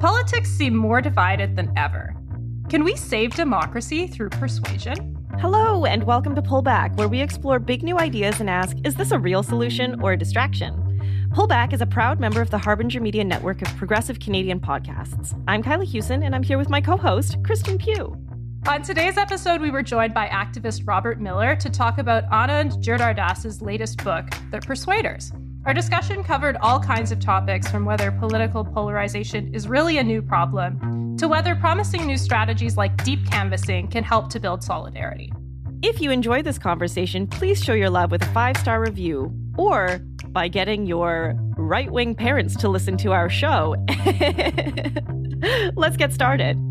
Politics seem more divided than ever. Can we save democracy through persuasion? Hello, and welcome to Pullback, where we explore big new ideas and ask, is this a real solution or a distraction? Pullback is a proud member of the Harbinger Media Network of progressive Canadian podcasts. I'm Kyla Hewson, and I'm here with my co-host, Kristen Pugh. On today's episode, we were joined by activist Robert Miller to talk about Anand Giridharadas' latest book, The Persuaders. Our discussion covered all kinds of topics, from whether political polarization is really a new problem to whether promising new strategies like deep canvassing can help to build solidarity. If you enjoyed this conversation, please show your love with a 5-star review or by getting your right-wing parents to listen to our show. Let's get started.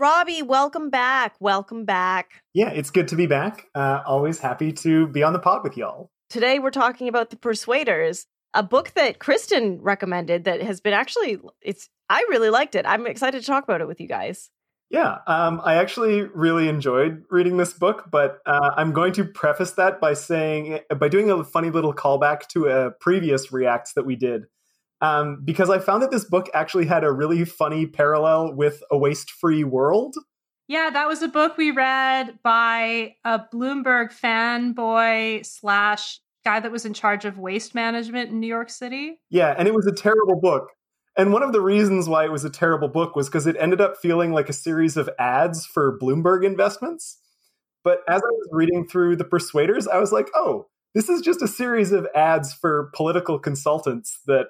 Robbie, welcome back. Welcome back. Yeah, it's good to be back. Always happy to be on the pod with y'all. Today, we're talking about The Persuaders, a book that Kristen recommended that has been I really liked it. I'm excited to talk about it with you guys. Yeah, I actually really enjoyed reading this book, but I'm going to preface that by doing a funny little callback to a previous Reacts that we did, because I found that this book actually had a really funny parallel with A Waste-Free World. Yeah, that was a book we read by a Bloomberg fanboy / guy that was in charge of waste management in New York City. Yeah, and it was a terrible book. And one of the reasons why it was a terrible book was because it ended up feeling like a series of ads for Bloomberg investments. But as I was reading through The Persuaders, I was like, oh, this is just a series of ads for political consultants that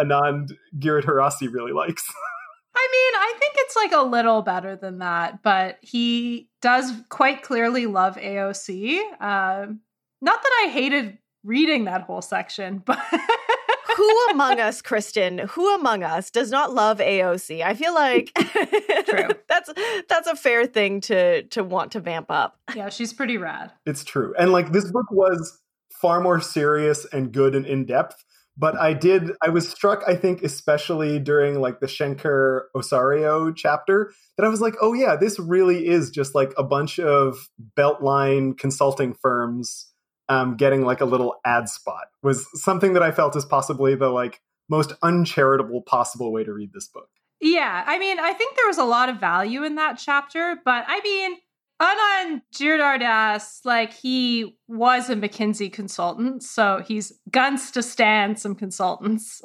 Anand Giridharadas really likes. I mean, I think it's like a little better than that, but he does quite clearly love AOC. Not that I hated reading that whole section, but... Who among us, Kristen, does not love AOC? I feel like true. that's a fair thing to want to vamp up. Yeah, she's pretty rad. It's true. And like this book was far more serious and good and in-depth, but I was struck, I think, especially during like the Shenker-Osario chapter, that I was like, oh yeah, this really is just like a bunch of Beltline consulting firms getting like a little ad spot, was something that I felt is possibly the like most uncharitable possible way to read this book. Yeah, I mean, I think there was a lot of value in that chapter, but I mean, Anand Giridharadas, like he was a McKinsey consultant, so he's guns to stand some consultants.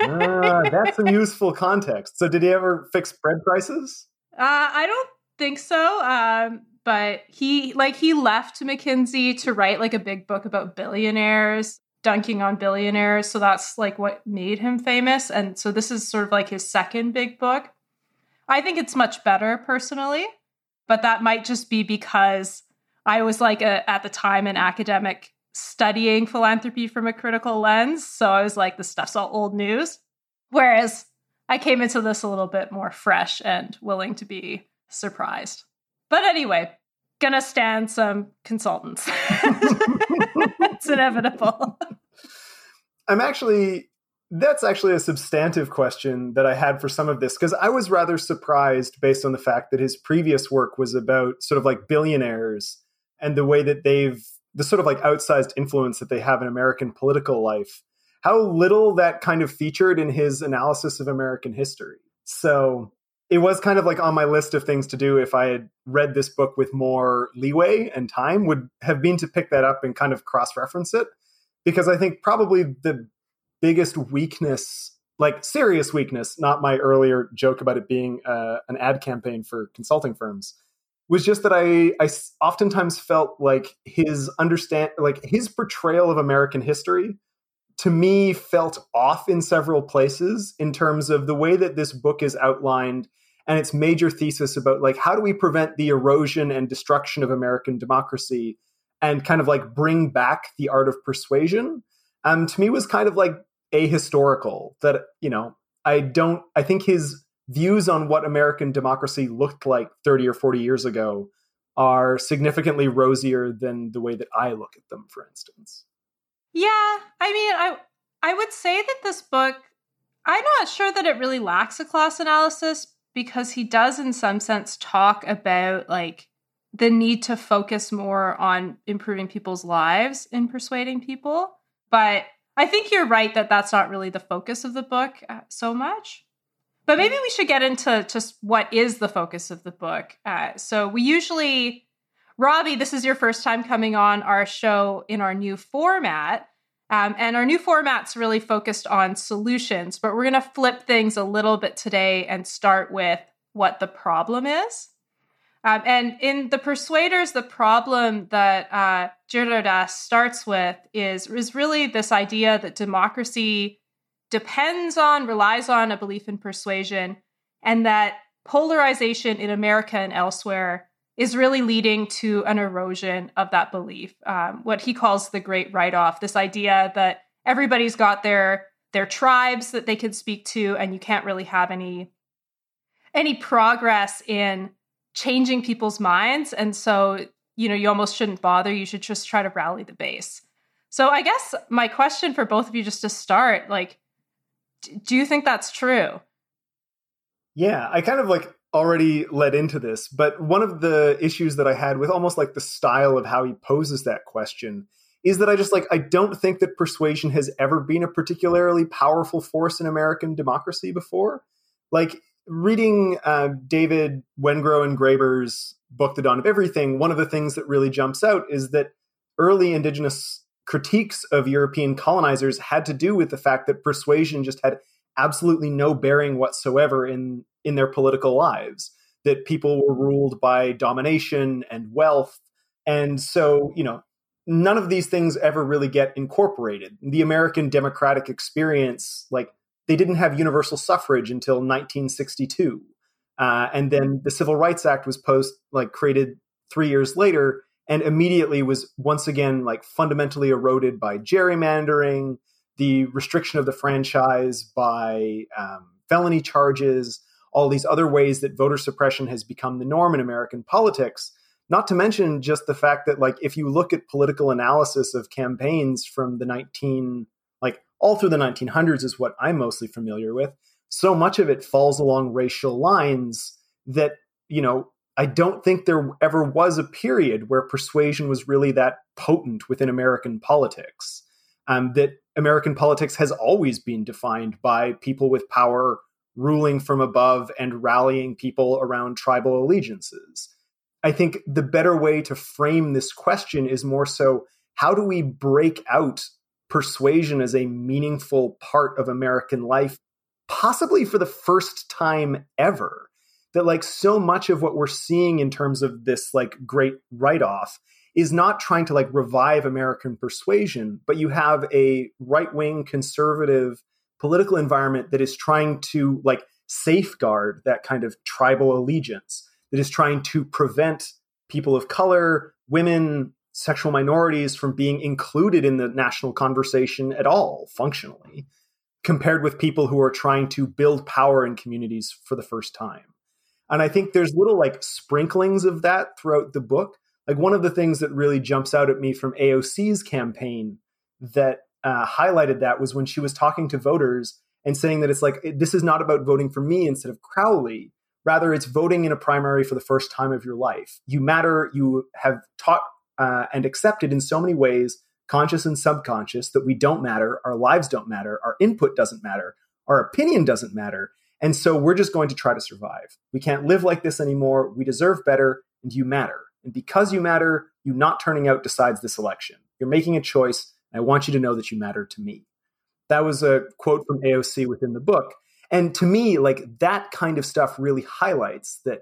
That's some useful context. So did he ever fix bread prices? I don't think so. But he left McKinsey to write like a big book about billionaires, dunking on billionaires. So that's like what made him famous. And so this is sort of like his second big book. I think it's much better personally, but that might just be because I was like at the time an academic studying philanthropy from a critical lens. So I was like, this stuff's all old news. Whereas I came into this a little bit more fresh and willing to be surprised. But anyway, gonna stand some consultants. It's inevitable. That's actually a substantive question that I had for some of this, because I was rather surprised based on the fact that his previous work was about sort of like billionaires and the way that the sort of like outsized influence that they have in American political life, how little that kind of featured in his analysis of American history. So... it was kind of like on my list of things to do if I had read this book with more leeway and time, would have been to pick that up and kind of cross-reference it. Because I think probably the biggest weakness, like serious weakness, not my earlier joke about it being an ad campaign for consulting firms, was just that I oftentimes felt like his portrayal of American history to me felt off in several places in terms of the way that this book is outlined and its major thesis about like, how do we prevent the erosion and destruction of American democracy and kind of like bring back the art of persuasion, to me was kind of like ahistorical. That, you know, I think his views on what American democracy looked like 30 or 40 years ago are significantly rosier than the way that I look at them, for instance. Yeah, I mean, I would say that this book, I'm not sure that it really lacks a class analysis, because he does in some sense talk about like the need to focus more on improving people's lives in persuading people. But I think you're right that that's not really the focus of the book so much. But maybe we should get into just what is the focus of the book. So we usually, Robbie, this is your first time coming on our show in our new format. And our new format's really focused on solutions, but we're going to flip things a little bit today and start with what the problem is. And in The Persuaders, the problem that Giridharadas starts with is really this idea that democracy depends on, relies on a belief in persuasion, and that polarization in America and elsewhere is really leading to an erosion of that belief, what he calls the great write-off, this idea that everybody's got their tribes that they can speak to, and you can't really have any progress in changing people's minds. And so, you know, you almost shouldn't bother. You should just try to rally the base. So I guess my question for both of you, just to start, like, do you think that's true? Yeah, I kind of like already led into this, but one of the issues that I had with almost like the style of how he poses that question is that I don't think that persuasion has ever been a particularly powerful force in American democracy before. Like, reading David Wengrow and Graeber's book, The Dawn of Everything, one of the things that really jumps out is that early indigenous critiques of European colonizers had to do with the fact that persuasion just had absolutely no bearing whatsoever in their political lives, that people were ruled by domination and wealth. And so, you know, none of these things ever really get incorporated. The American democratic experience, like, they didn't have universal suffrage until 1962. And then the Civil Rights Act was created 3 years later, and immediately was once again, like, fundamentally eroded by gerrymandering, the restriction of the franchise by felony charges, all these other ways that voter suppression has become the norm in American politics. Not to mention just the fact that, like, if you look at political analysis of campaigns from all through the 1900s is what I'm mostly familiar with, so much of it falls along racial lines that, you know, I don't think there ever was a period where persuasion was really that potent within American politics, that American politics has always been defined by people with power ruling from above and rallying people around tribal allegiances. I think the better way to frame this question is more so, how do we break out persuasion as a meaningful part of American life, possibly for the first time ever? That, like, so much of what we're seeing in terms of this, like, great write-off is not trying to, like, revive American persuasion, but you have a right-wing conservative political environment that is trying to, like, safeguard that kind of tribal allegiance, that is trying to prevent people of color, women, sexual minorities from being included in the national conversation at all, functionally, compared with people who are trying to build power in communities for the first time. And I think there's little, like, sprinklings of that throughout the book. Like, one of the things that really jumps out at me from AOC's campaign that highlighted that was when she was talking to voters and saying that it's like, this is not about voting for me instead of Crowley. Rather, it's voting in a primary for the first time of your life. You matter. You have taught and accepted in so many ways, conscious and subconscious, that we don't matter, our lives don't matter, our input doesn't matter, our opinion doesn't matter. And so we're just going to try to survive. We can't live like this anymore. We deserve better, and you matter. And because you matter, you not turning out decides this election. You're making a choice, and I want you to know that you matter to me. That was a quote from AOC within the book. And to me, like, that kind of stuff really highlights that,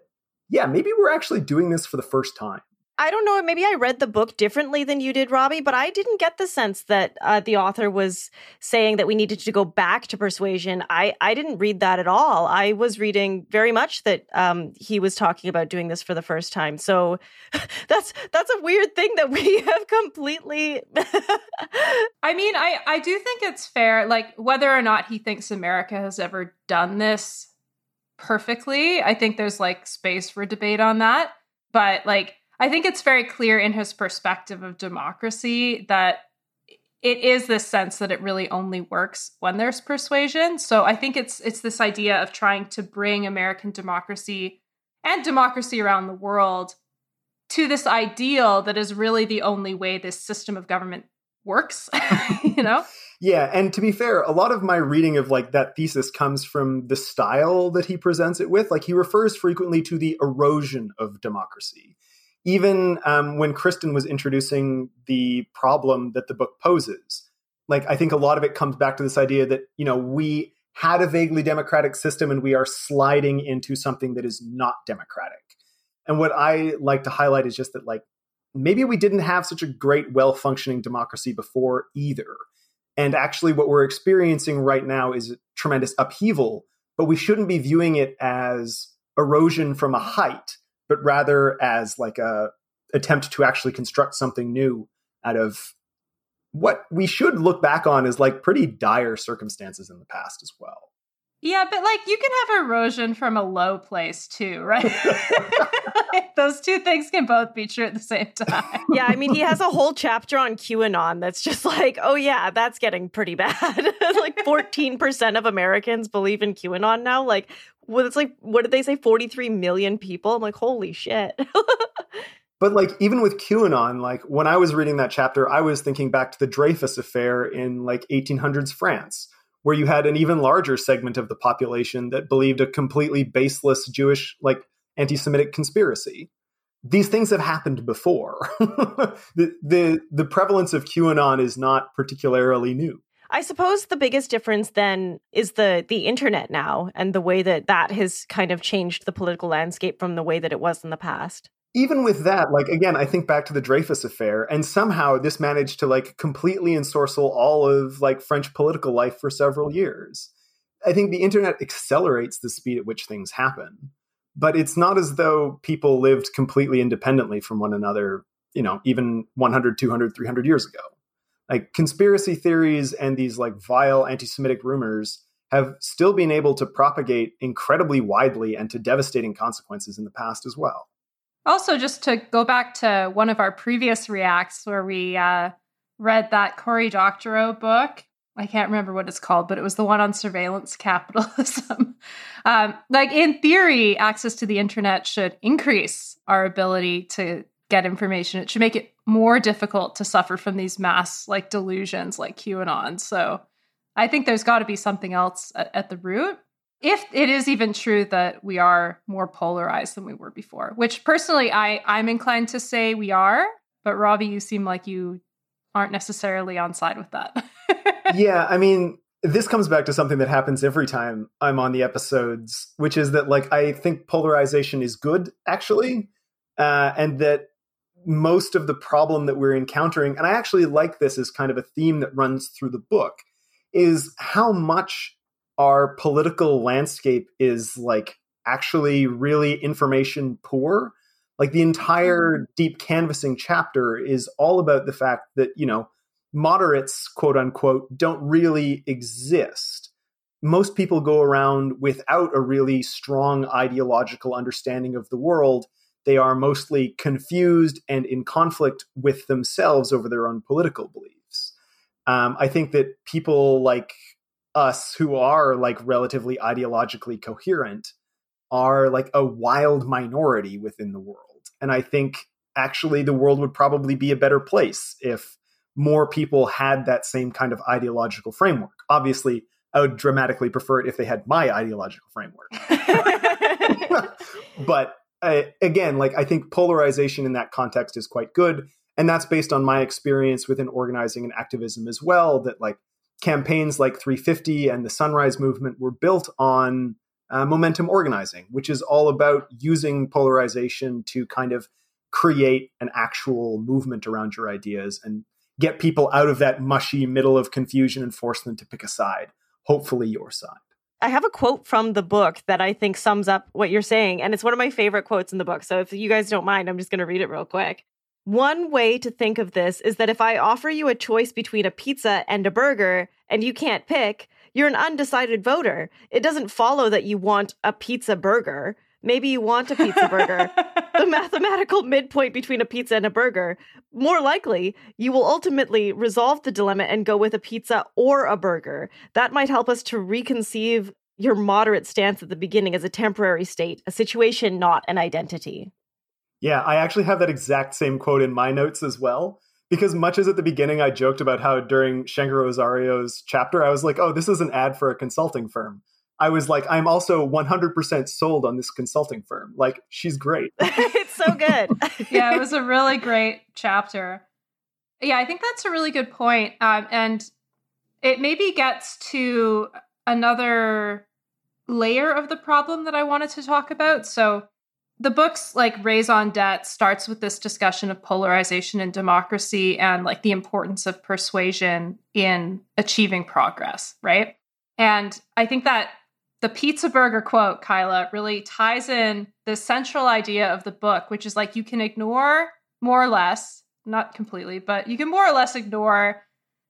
yeah, maybe we're actually doing this for the first time. I don't know, maybe I read the book differently than you did, Robbie, but I didn't get the sense that the author was saying that we needed to go back to persuasion. I didn't read that at all. I was reading very much that he was talking about doing this for the first time. So that's a weird thing that we have completely... I mean, I do think it's fair, like, whether or not he thinks America has ever done this perfectly, I think there's, like, space for debate on that. But, like, I think it's very clear in his perspective of democracy that it is this sense that it really only works when there's persuasion. So I think it's this idea of trying to bring American democracy and democracy around the world to this ideal that is really the only way this system of government works, you know? Yeah. And to be fair, a lot of my reading of like that thesis comes from the style that he presents it with. Like he refers frequently to the erosion of democracy. Even when Kristen was introducing the problem that the book poses, like I think a lot of it comes back to this idea that, you know, we had a vaguely democratic system and we are sliding into something that is not democratic. And what I like to highlight is just that, like, maybe we didn't have such a great, well-functioning democracy before either. And actually what we're experiencing right now is tremendous upheaval, but we shouldn't be viewing it as erosion from a height, but rather as like a attempt to actually construct something new out of what we should look back on as like pretty dire circumstances in the past as well. Yeah, but like you can have erosion from a low place too, right? Like, those two things can both be true at the same time. Yeah, I mean, he has a whole chapter on QAnon that's just like, oh yeah, that's getting pretty bad. Like 14% of Americans believe in QAnon now. Like, well, it's like, what did they say? 43 million people? I'm like, holy shit. But like, even with QAnon, like when I was reading that chapter, I was thinking back to the Dreyfus affair in like 1800s France, where you had an even larger segment of the population that believed a completely baseless Jewish, like, anti-Semitic conspiracy. These things have happened before. The prevalence of QAnon is not particularly new. I suppose the biggest difference then is the internet now and the way that that has kind of changed the political landscape from the way that it was in the past. Even with that, like, again, I think back to the Dreyfus affair, and somehow this managed to like completely ensorcel all of like French political life for several years. I think the internet accelerates the speed at which things happen, but it's not as though people lived completely independently from one another, you know, even 100, 200, 300 years ago. Like conspiracy theories and these like vile anti-Semitic rumors have still been able to propagate incredibly widely and to devastating consequences in the past as well. Also, just to go back to one of our previous reacts where we read that Cory Doctorow book. I can't remember what it's called, but it was the one on surveillance capitalism. Like in theory, access to the internet should increase our ability to get information. It should make it more difficult to suffer from these mass like delusions like QAnon. So I think there's got to be something else at the root. If it is even true that we are more polarized than we were before, which personally I'm inclined to say we are, but Robbie, you seem like you aren't necessarily on side with that. Yeah, I mean, this comes back to something that happens every time I'm on the episodes, which is that like I think polarization is good, actually, and that most of the problem that we're encountering, and I actually like this as kind of a theme that runs through the book, is how much our political landscape is like actually really information poor. Like the entire deep canvassing chapter is all about the fact that, you know, moderates, quote unquote, don't really exist. Most people go around without a really strong ideological understanding of the world. They are mostly confused and in conflict with themselves over their own political beliefs. I think that people like us who are like relatively ideologically coherent are like a wild minority within the world. And I think actually the world would probably be a better place if more people had that same kind of ideological framework. Obviously, I would dramatically prefer it if they had my ideological framework. But again, like I think polarization in that context is quite good. And that's based on my experience within organizing and activism as well, that like campaigns like 350 and the Sunrise Movement were built on momentum organizing, which is all about using polarization to kind of create an actual movement around your ideas and get people out of that mushy middle of confusion and force them to pick a side, hopefully your side. I have a quote from the book that I think sums up what you're saying, and it's one of my favorite quotes in the book. So if you guys don't mind, I'm just going to read it real quick. One way to think of this is that if I offer you a choice between a pizza and a burger and you can't pick, you're an undecided voter. It doesn't follow that you want a pizza burger. Maybe you want a pizza burger. The mathematical midpoint between a pizza and a burger. More likely, you will ultimately resolve the dilemma and go with a pizza or a burger. That might help us to reconceive your moderate stance at the beginning as a temporary state, a situation, not an identity. Yeah, I actually have that exact same quote in my notes as well, Because much as at the beginning I joked about how during Shenker-Osario's chapter, I was like, oh, this is an ad for a consulting firm. I was like, I'm also 100% sold on this consulting firm. Like, she's great. It's so good. Yeah, it was a really great chapter. Yeah, I think that's a really good point. And it maybe gets to another layer of the problem that I wanted to talk about. So the book's like raison d'etre starts with this discussion of polarization in democracy and like the importance of persuasion in achieving progress, right? And I think that the pizza burger quote, Kyla, really ties in the central idea of the book, which is like you can ignore more or less, not completely, but you can more or less ignore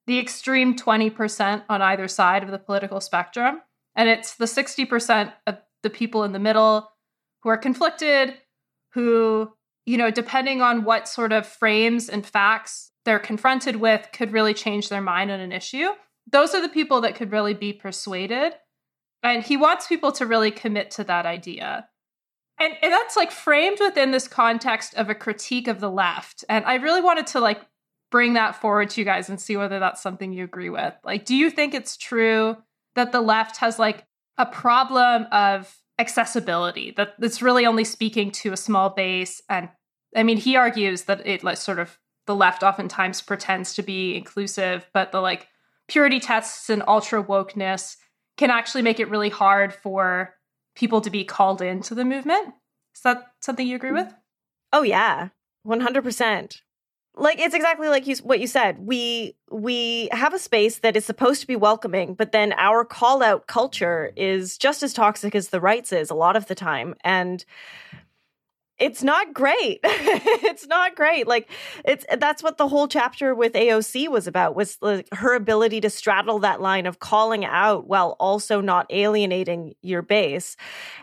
the extreme 20% on either side of the political spectrum. And it's the 60% of the people in the middle who are conflicted, who, you know, depending on what sort of frames and facts they're confronted with, could really change their mind on an issue. Those are the people that could really be persuaded. And he wants people to really commit to that idea. And that's like framed within this context of a critique of the left. And I really wanted to like bring that forward to you guys and see whether that's something you agree with. Like, do you think it's true that the left has like a problem of accessibility, that it's really only speaking to a small base? And I mean, he argues that it like sort of the left oftentimes pretends to be inclusive, but the like purity tests and ultra wokeness can actually make it really hard for people to be called into the movement. Is that something you agree with? Oh yeah, 100%. Like, it's exactly like what you said. We have a space that is supposed to be welcoming, but then our call-out culture is just as toxic as the right's is a lot of the time. And it's not great. It's not great. Like, that's what the whole chapter with AOC was about, was like, her ability to straddle that line of calling out while also not alienating your base.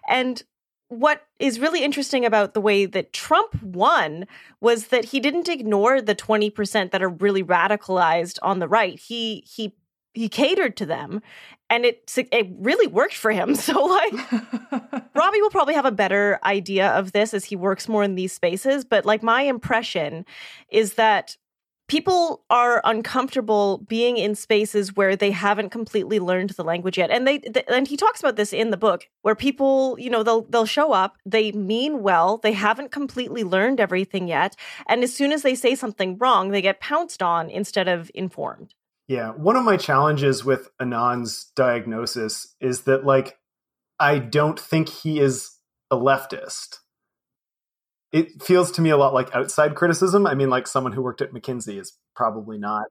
And what is really interesting about the way that Trump won was that he didn't ignore the 20% that are really radicalized on the right. He catered to them, and it really worked for him. So like, Robbie will probably have a better idea of this as he works more in these spaces. But like, my impression is that people are uncomfortable being in spaces where they haven't completely learned the language yet. And and he talks about this in the book, where people, you know, they'll show up, they mean well, they haven't completely learned everything yet. And as soon as they say something wrong, they get pounced on instead of informed. Yeah. One of my challenges with Anand's diagnosis is that, like, I don't think he is a leftist. It feels to me a lot like outside criticism. I mean, like, someone who worked at McKinsey is probably not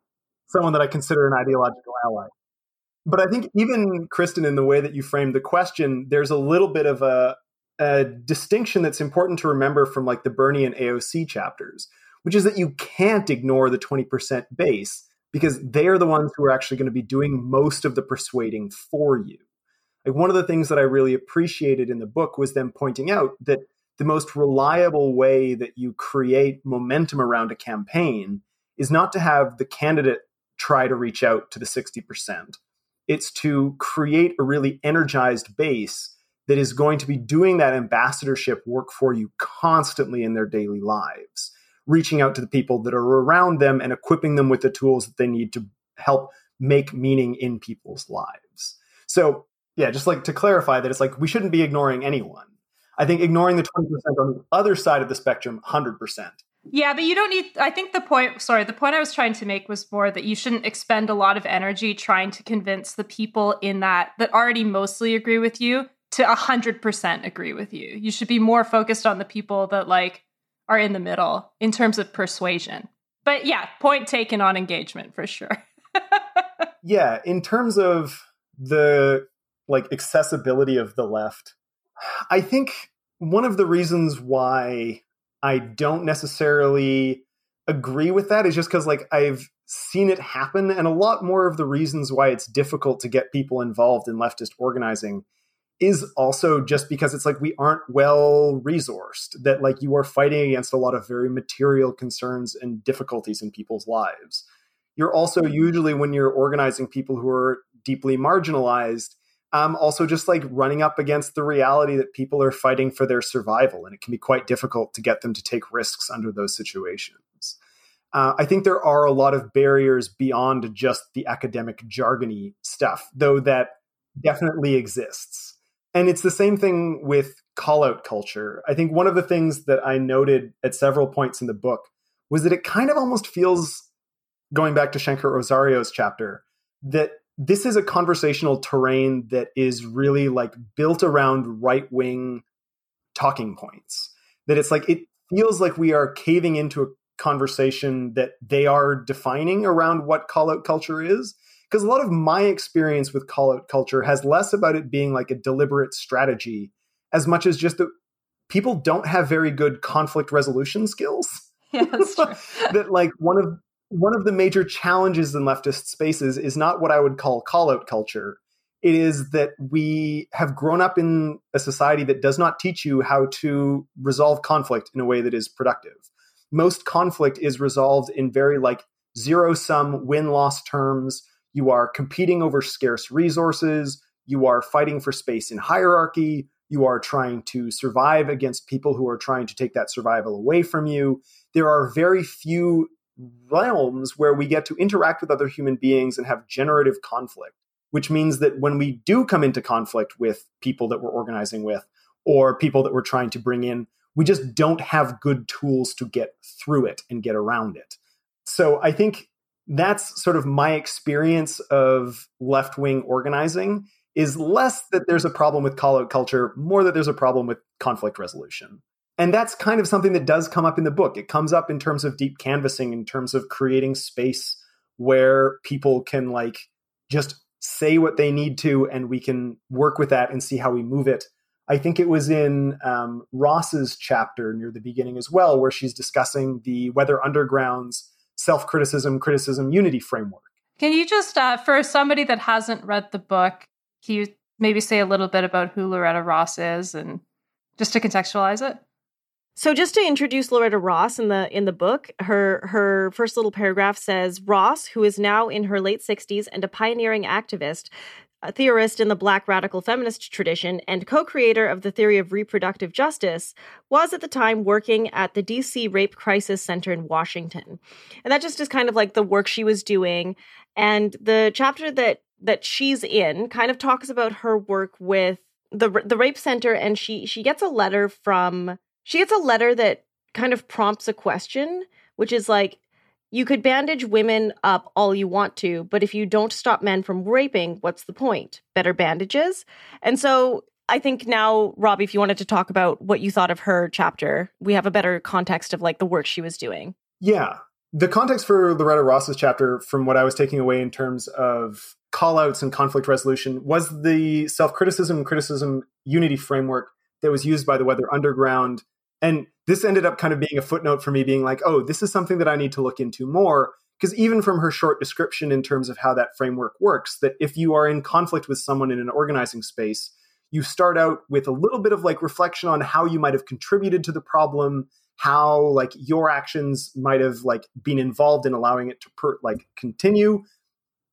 someone that I consider an ideological ally. But I think even, Kristen, in the way that you framed the question, there's a little bit of a distinction that's important to remember from like the Bernie and AOC chapters, which is that you can't ignore the 20% base, because they are the ones who are actually going to be doing most of the persuading for you. Like, one of the things that I really appreciated in the book was them pointing out that the most reliable way that you create momentum around a campaign is not to have the candidate try to reach out to the 60%. It's to create a really energized base that is going to be doing that ambassadorship work for you constantly in their daily lives, reaching out to the people that are around them and equipping them with the tools that they need to help make meaning in people's lives. So yeah, just like to clarify that, it's like, we shouldn't be ignoring anyone. I think ignoring the 20% on the other side of the spectrum, 100%. Yeah, but you don't need, I think the point I was trying to make was more that you shouldn't expend a lot of energy trying to convince the people in that already mostly agree with you to 100% agree with you. You should be more focused on the people that like are in the middle in terms of persuasion. But yeah, point taken on engagement for sure. Yeah, in terms of the like accessibility of the left, I think one of the reasons why I don't necessarily agree with that is just because, like, I've seen it happen. And a lot more of the reasons why it's difficult to get people involved in leftist organizing is also just because it's like we aren't well resourced, that like you are fighting against a lot of very material concerns and difficulties in people's lives. You're also usually, when you're organizing people who are deeply marginalized, also just like running up against the reality that people are fighting for their survival, and it can be quite difficult to get them to take risks under those situations. I think there are a lot of barriers beyond just the academic jargony stuff, though that definitely exists. And it's the same thing with call-out culture. I think one of the things that I noted at several points in the book was that it kind of almost feels, going back to Shenker-Osario's chapter, that this is a conversational terrain that is really like built around right-wing talking points. That it's like, it feels like we are caving into a conversation that they are defining around what call-out culture is. Because a lot of my experience with call-out culture has less about it being like a deliberate strategy, as much as just that people don't have very good conflict resolution skills. Yeah, that's true. That like one of the major challenges in leftist spaces is not what I would call call-out culture. It is that we have grown up in a society that does not teach you how to resolve conflict in a way that is productive. Most conflict is resolved in very like zero-sum win-loss terms. You are competing over scarce resources. You are fighting for space in hierarchy. You are trying to survive against people who are trying to take that survival away from you. There are very few realms where we get to interact with other human beings and have generative conflict, which means that when we do come into conflict with people that we're organizing with or people that we're trying to bring in, we just don't have good tools to get through it and get around it. So I think that's sort of my experience of left-wing organizing, is less that there's a problem with call-out culture, more that there's a problem with conflict resolution. And that's kind of something that does come up in the book. It comes up in terms of deep canvassing, in terms of creating space where people can like just say what they need to, and we can work with that and see how we move it. I think it was in Ross's chapter near the beginning as well, where she's discussing the Weather Underground's self-criticism, criticism, unity framework. Can you just, for somebody that hasn't read the book, can you maybe say a little bit about who Loretta Ross is, and just to contextualize it? So just to introduce Loretta Ross in the book, her first little paragraph says, Ross, who is now in her late 60s and a pioneering activist, a theorist in the Black radical feminist tradition and co-creator of the theory of reproductive justice, was at the time working at the DC Rape Crisis Center in Washington. And that just is kind of like the work she was doing. And the chapter that she's in kind of talks about her work with the rape center. And she gets a letter that kind of prompts a question, which is like, you could bandage women up all you want to, but if you don't stop men from raping, what's the point? Better bandages? And so I think now, Rob, if you wanted to talk about what you thought of her chapter, we have a better context of like the work she was doing. Yeah. The context for Loretta Ross's chapter, from what I was taking away in terms of call-outs and conflict resolution, was the self-criticism, criticism, unity framework that was used by the Weather Underground. And this ended up kind of being a footnote for me being like, oh, this is something that I need to look into more. Because even from her short description in terms of how that framework works, that if you are in conflict with someone in an organizing space, you start out with a little bit of like reflection on how you might have contributed to the problem, how like your actions might have like been involved in allowing it to continue,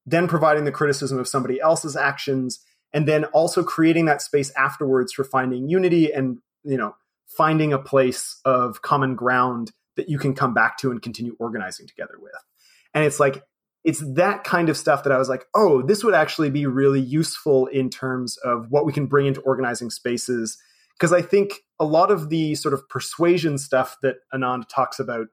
then providing the criticism of somebody else's actions, and then also creating that space afterwards for finding unity and, you know, finding a place of common ground that you can come back to and continue organizing together with. And it's like, it's that kind of stuff that I was like, oh, this would actually be really useful in terms of what we can bring into organizing spaces. Because I think a lot of the sort of persuasion stuff that Anand talks about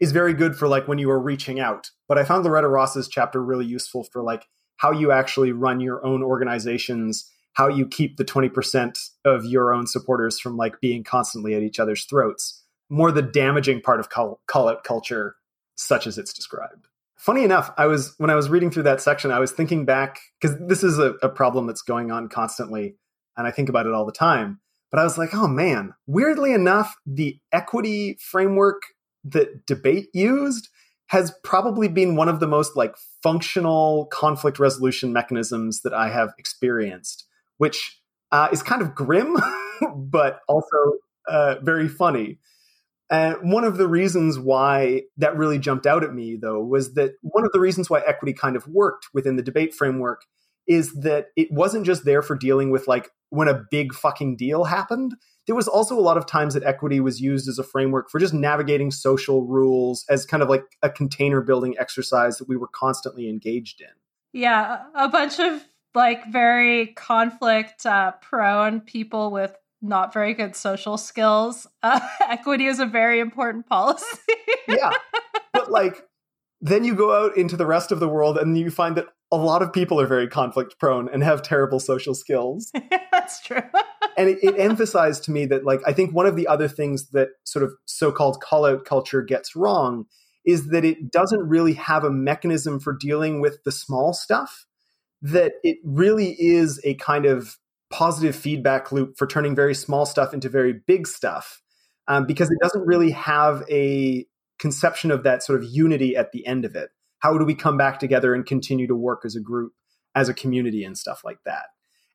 is very good for like when you are reaching out. But I found Loretta Ross's chapter really useful for like how you actually run your own organizations, how you keep the 20% of your own supporters from like being constantly at each other's throats, more the damaging part of call-out culture, such as it's described. Funny enough, when I was reading through that section, I was thinking back, because this is a problem that's going on constantly, and I think about it all the time. But I was like, oh man, weirdly enough, the equity framework that debate used has probably been one of the most like functional conflict resolution mechanisms that I have experienced, which is kind of grim, but also very funny. And one of the reasons why that really jumped out at me, though, was that one of the reasons why equity kind of worked within the debate framework is that it wasn't just there for dealing with like when a big fucking deal happened. There was also a lot of times that equity was used as a framework for just navigating social rules as kind of like a container building exercise that we were constantly engaged in. Yeah, a bunch of like very conflict prone people with not very good social skills. Equity is a very important policy. Yeah, but like then you go out into the rest of the world and you find that a lot of people are very conflict prone and have terrible social skills. That's true. And it emphasized to me that, like, I think one of the other things that sort of so-called call-out culture gets wrong is that it doesn't really have a mechanism for dealing with the small stuff, that it really is a kind of positive feedback loop for turning very small stuff into very big stuff, because it doesn't really have a conception of that sort of unity at the end of it. How do we come back together and continue to work as a group, as a community and stuff like that?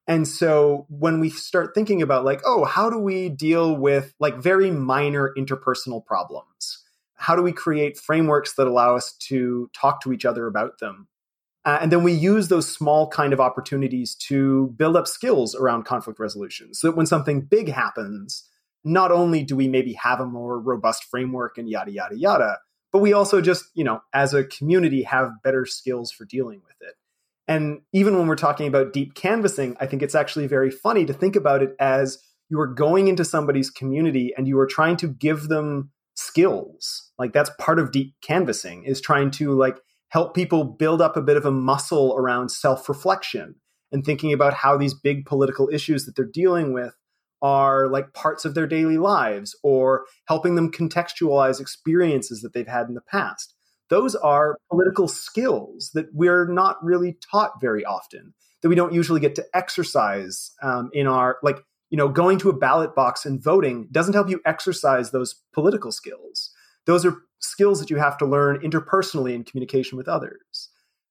And so when we start thinking about like, oh, how do we deal with like very minor interpersonal problems? How do we create frameworks that allow us to talk to each other about them? And then we use those small kind of opportunities to build up skills around conflict resolution so that when something big happens, not only do we maybe have a more robust framework and yada, yada, yada, but we also just, you know, as a community have better skills for dealing with it. And even when we're talking about deep canvassing, I think it's actually very funny to think about it as you are going into somebody's community and you are trying to give them skills. Like that's part of deep canvassing, is trying to like help people build up a bit of a muscle around self-reflection and thinking about how these big political issues that they're dealing with are like parts of their daily lives, or helping them contextualize experiences that they've had in the past. Those are political skills that we're not really taught very often, that we don't usually get to exercise in our, like, you know, going to a ballot box and voting doesn't help you exercise those political skills. Those are skills that you have to learn interpersonally in communication with others.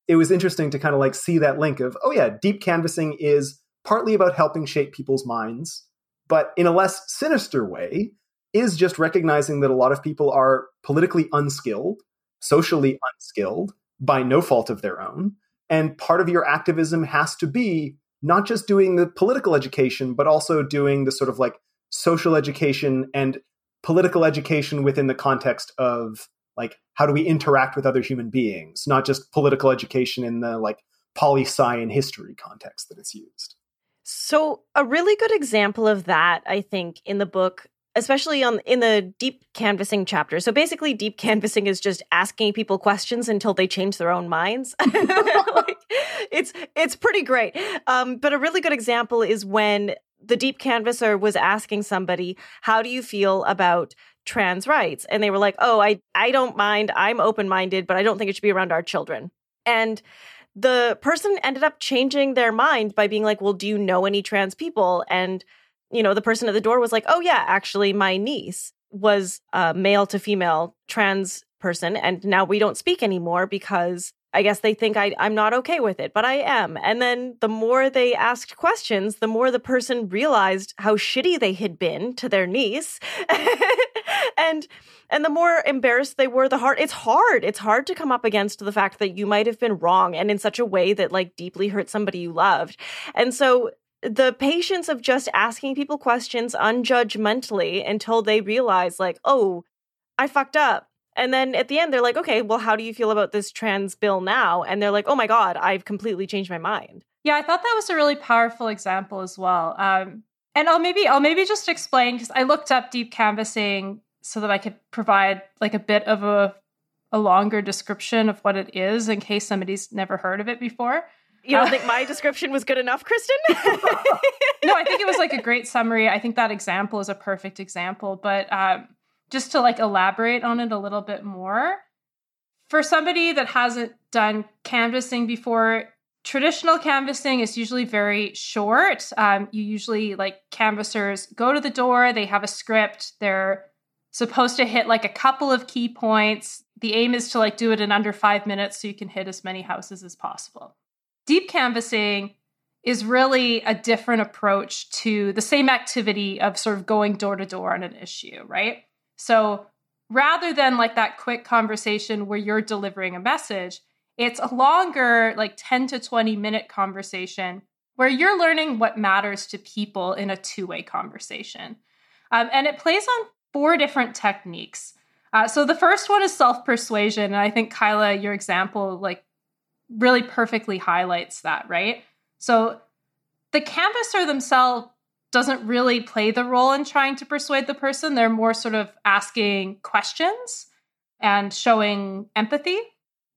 It was interesting to kind of like see that link of, oh yeah, deep canvassing is partly about helping shape people's minds, but in a less sinister way is just recognizing that a lot of people are politically unskilled, socially unskilled, by no fault of their own. And part of your activism has to be not just doing the political education, but also doing the sort of like social education and political education within the context of like, how do we interact with other human beings? Not just political education in the like poli-sci and history context that it's used. So a really good example of that, I think, in the book, especially in the deep canvassing chapter. So basically, deep canvassing is just asking people questions until they change their own minds. Like, it's pretty great. But a really good example is when the deep canvasser was asking somebody, how do you feel about trans rights? And they were like, oh, I don't mind. I'm open-minded, but I don't think it should be around our children. And the person ended up changing their mind by being like, well, do you know any trans people? And you know, the person at the door was like, oh, yeah, actually, my niece was a male to female trans person. And now we don't speak anymore because I guess they think I'm not okay with it, but I am. And then the more they asked questions, the more the person realized how shitty they had been to their niece. And the more embarrassed they were, it's hard to come up against the fact that you might have been wrong and in such a way that like deeply hurt somebody you loved. And so the patience of just asking people questions unjudgmentally until they realize like, oh, I fucked up. And then at the end, they're like, okay, well, how do you feel about this trans bill now? And they're like, oh my God, I've completely changed my mind. Yeah, I thought that was a really powerful example as well. And I'll maybe just explain, because I looked up deep canvassing so that I could provide like a bit of a longer description of what it is in case somebody's never heard of it before. You don't think my description was good enough, Kristen? No, I think it was like a great summary. I think that example is a perfect example. But just to like elaborate on it a little bit more, for somebody that hasn't done canvassing before, traditional canvassing is usually very short. You usually like canvassers go to the door, they have a script, they're supposed to hit like a couple of key points. The aim is to like do it in under 5 minutes so you can hit as many houses as possible. Deep canvassing is really a different approach to the same activity of sort of going door to door on an issue, right? So rather than like that quick conversation where you're delivering a message, It's a longer, like 10 to 20 minute conversation where you're learning what matters to people in a two-way conversation. And it plays on four different techniques. So the first one is self-persuasion. And I think, Kyla, your example like really perfectly highlights that, right? So the canvasser themselves doesn't really play the role in trying to persuade the person. They're more sort of asking questions and showing empathy.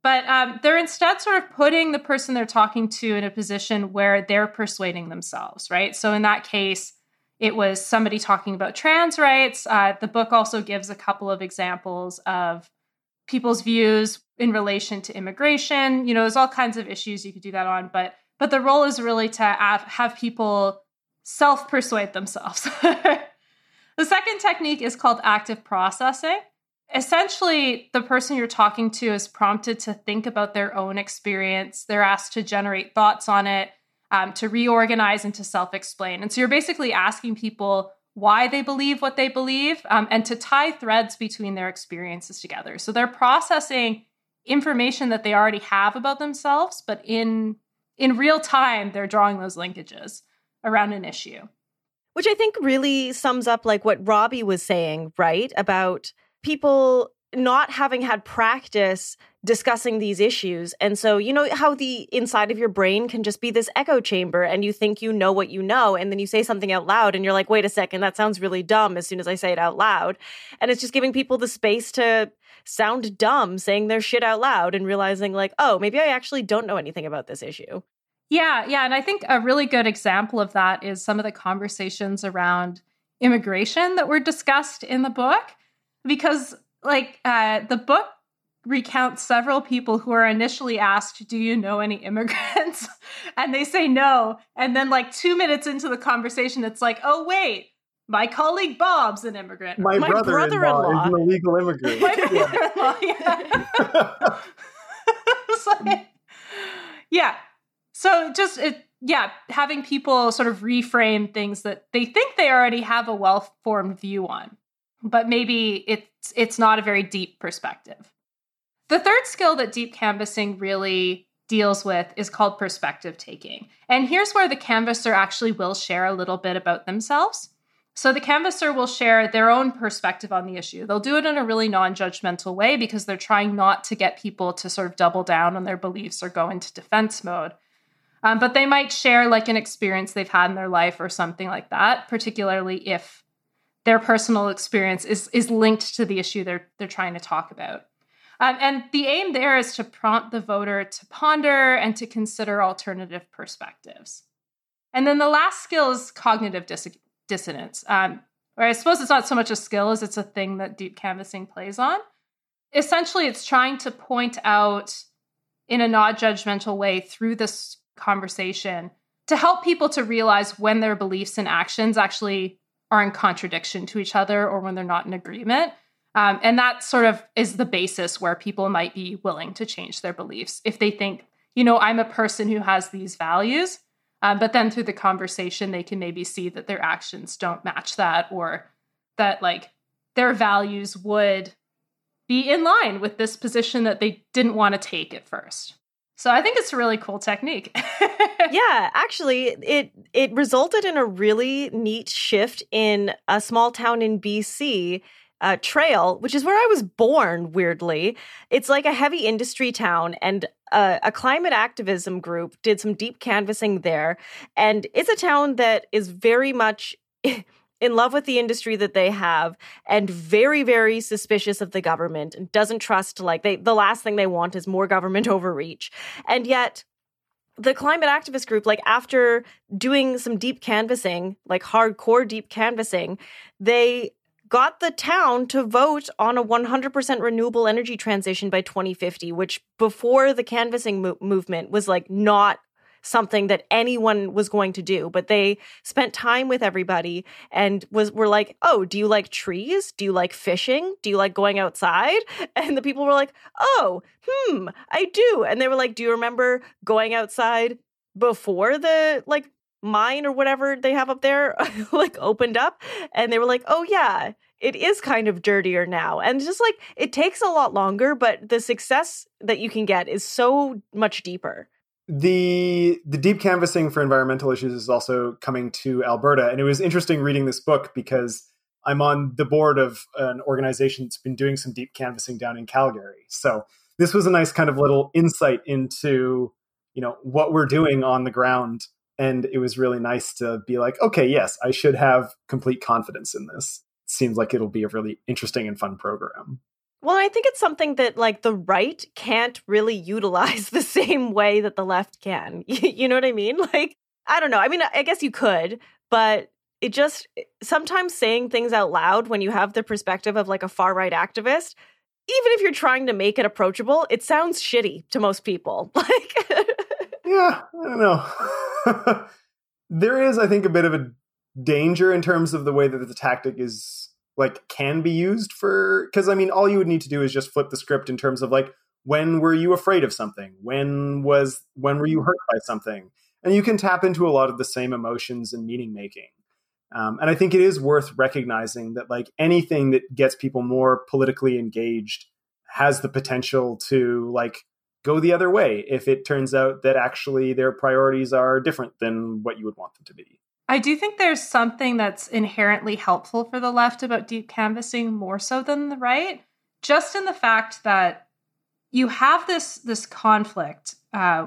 But they're instead sort of putting the person they're talking to in a position where they're persuading themselves, right? So in that case, it was somebody talking about trans rights. The book also gives a couple of examples of people's views in relation to immigration. You know, there's all kinds of issues you could do that on. But the role is really to have people self-persuade themselves. The second technique is called active processing. Essentially, the person you're talking to is prompted to think about their own experience. They're asked to generate thoughts on it, to reorganize and to self-explain. And so you're basically asking people why they believe what they believe, and to tie threads between their experiences together. So they're processing information that they already have about themselves, but in real time, they're drawing those linkages around an issue. Which I think really sums up like what Robbie was saying, right? About people not having had practice discussing these issues. And so, you know how the inside of your brain can just be this echo chamber and you think you know what you know, and then you say something out loud and you're like, wait a second, that sounds really dumb as soon as I say it out loud. And it's just giving people the space to sound dumb saying their shit out loud and realizing like, oh, maybe I actually don't know anything about this issue. Yeah. And I think a really good example of that is some of the conversations around immigration that were discussed in the book. Because like the book recounts several people who are initially asked, do you know any immigrants? And they say no. And then like 2 minutes into the conversation, it's like, oh, wait, my colleague Bob's an immigrant. My brother-in-law is an illegal immigrant. My brother-in-law, yeah. It's like, yeah. So just, having people sort of reframe things that they think they already have a well-formed view on. But maybe it's not a very deep perspective. The third skill that deep canvassing really deals with is called perspective taking. And here's where the canvasser actually will share a little bit about themselves. So the canvasser will share their own perspective on the issue. They'll do it in a really non-judgmental way because they're trying not to get people to sort of double down on their beliefs or go into defense mode. But they might share like an experience they've had in their life or something like that, particularly if their personal experience is linked to the issue they're trying to talk about. And the aim there is to prompt the voter to ponder and to consider alternative perspectives. And then the last skill is cognitive dissonance. Or I suppose it's not so much a skill as it's a thing that deep canvassing plays on. Essentially, it's trying to point out in a non-judgmental way through this conversation to help people to realize when their beliefs and actions actually are in contradiction to each other or when they're not in agreement. And that sort of is the basis where people might be willing to change their beliefs. If they think, you know, I'm a person who has these values, but then through the conversation, they can maybe see that their actions don't match that, or that like their values would be in line with this position that they didn't want to take at first. So I think it's a really cool technique. Yeah, actually, it resulted in a really neat shift in a small town in BC, Trail, which is where I was born, weirdly. It's like a heavy industry town, and a climate activism group did some deep canvassing there. And it's a town that is very much in love with the industry that they have and very, very suspicious of the government and doesn't trust, like, the last thing they want is more government overreach. And yet the climate activist group, like after doing some deep canvassing, like hardcore deep canvassing, they got the town to vote on a 100% renewable energy transition by 2050, which before the canvassing movement was like not something that anyone was going to do, but they spent time with everybody and were like, oh, do you like trees? Do you like fishing? Do you like going outside? And the people were like, oh, I do. And they were like, do you remember going outside before the like mine or whatever they have up there like opened up? And they were like, oh yeah, it is kind of dirtier now. And just like, it takes a lot longer, but the success that you can get is so much deeper. The deep canvassing for environmental issues is also coming to Alberta. And it was interesting reading this book because I'm on the board of an organization that's been doing some deep canvassing down in Calgary. So this was a nice kind of little insight into, you know, what we're doing on the ground. And it was really nice to be like, okay, yes, I should have complete confidence in this. It seems like it'll be a really interesting and fun program. Well, I think it's something that like the right can't really utilize the same way that the left can. You know what I mean? Like, I don't know. I mean, I guess you could, but it just sometimes saying things out loud when you have the perspective of like a far right activist, even if you're trying to make it approachable, it sounds shitty to most people. Like, yeah, I don't know. There is, I think, a bit of a danger in terms of the way that the tactic is like can be used for, because I mean, all you would need to do is just flip the script in terms of like, when were you afraid of something? When were you hurt by something? And you can tap into a lot of the same emotions and meaning making. And I think it is worth recognizing that like anything that gets people more politically engaged has the potential to like go the other way if it turns out that actually their priorities are different than what you would want them to be. I do think there's something that's inherently helpful for the left about deep canvassing more so than the right, just in the fact that you have this conflict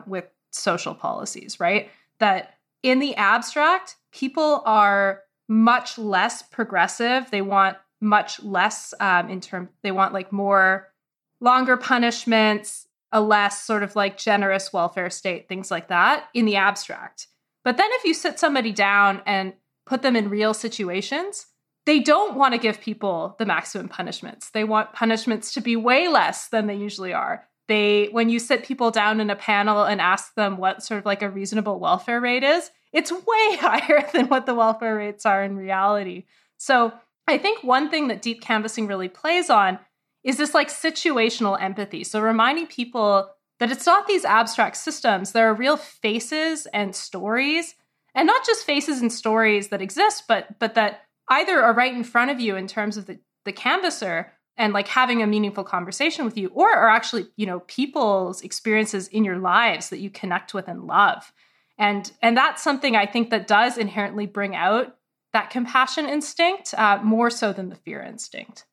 with social policies, right? That in the abstract, people are much less progressive. They want much less they want like more longer punishments, a less sort of like generous welfare state, things like that in the abstract. But then if you sit somebody down and put them in real situations, they don't want to give people the maximum punishments. They want punishments to be way less than they usually are. When you sit people down in a panel and ask them what sort of like a reasonable welfare rate is, it's way higher than what the welfare rates are in reality. So I think one thing that deep canvassing really plays on is this like situational empathy. So reminding people that it's not these abstract systems. There are real faces and stories, and not just faces and stories that exist, but that either are right in front of you in terms of the canvasser and like having a meaningful conversation with you, or are actually, you know, people's experiences in your lives that you connect with and love. And that's something I think that does inherently bring out that compassion instinct more so than the fear instinct.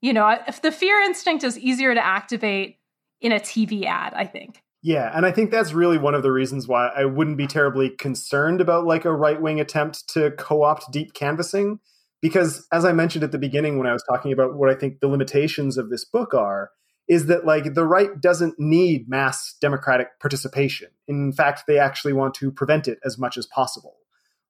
You know, if the fear instinct is easier to activate in a TV ad, I think. Yeah. And I think that's really one of the reasons why I wouldn't be terribly concerned about like a right-wing attempt to co-opt deep canvassing. Because as I mentioned at the beginning, when I was talking about what I think the limitations of this book are, is that like the right doesn't need mass democratic participation. In fact, they actually want to prevent it as much as possible.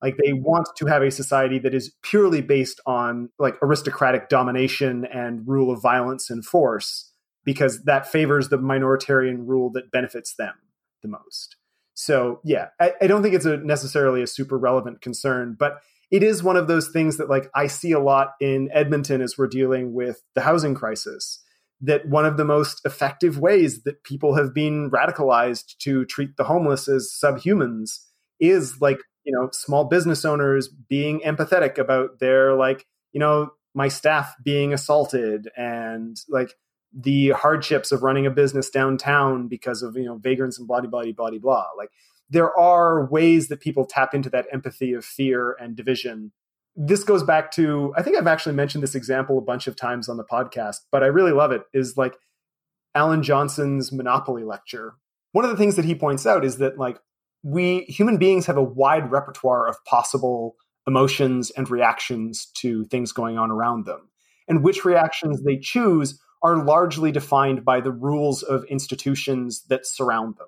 Like they want to have a society that is purely based on like aristocratic domination and rule of violence and force, because that favors the minoritarian rule that benefits them the most. So yeah, I don't think it's necessarily a super relevant concern, but it is one of those things that like I see a lot in Edmonton as we're dealing with the housing crisis, that one of the most effective ways that people have been radicalized to treat the homeless as subhumans is like, you know, small business owners being empathetic about their like, you know, my staff being assaulted and like the hardships of running a business downtown because of, you know, vagrants and blah, blah, blah, blah, blah. Like there are ways that people tap into that empathy of fear and division. This goes back to, I think I've actually mentioned this example a bunch of times on the podcast, but I really love it, is like Alan Johnson's Monopoly lecture. One of the things that he points out is that like we human beings have a wide repertoire of possible emotions and reactions to things going on around them. And which reactions they choose are largely defined by the rules of institutions that surround them.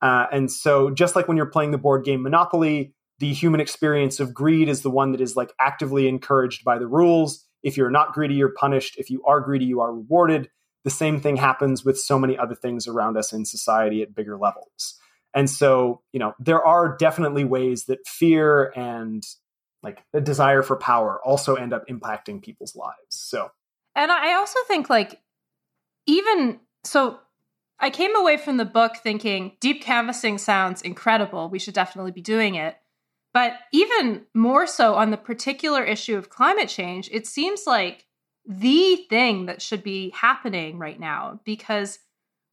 And so just like when you're playing the board game Monopoly, the human experience of greed is the one that is like actively encouraged by the rules. If you're not greedy, you're punished. If you are greedy, you are rewarded. The same thing happens with so many other things around us in society at bigger levels. And so, you know, there are definitely ways that fear and like a desire for power also end up impacting people's lives. So, and I also think like even so, I came away from the book thinking deep canvassing sounds incredible. We should definitely be doing it. But even more so on the particular issue of climate change, it seems like the thing that should be happening right now, because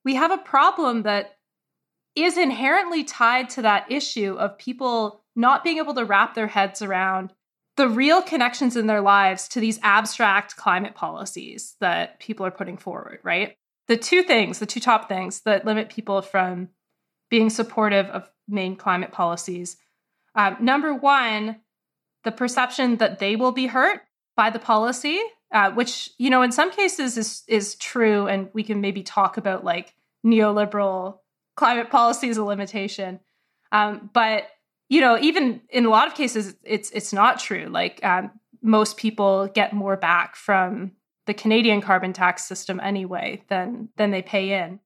we have a problem that is inherently tied to that issue of people not being able to wrap their heads around the real connections in their lives to these abstract climate policies that people are putting forward, right? The two top things that limit people from being supportive of main climate policies. Number one, the perception that they will be hurt by the policy, which, you know, in some cases is true. And we can maybe talk about like neoliberal climate policy as a limitation. But, you know, even in a lot of cases, it's not true. Like most people get more back from the Canadian carbon tax system anyway than they pay in.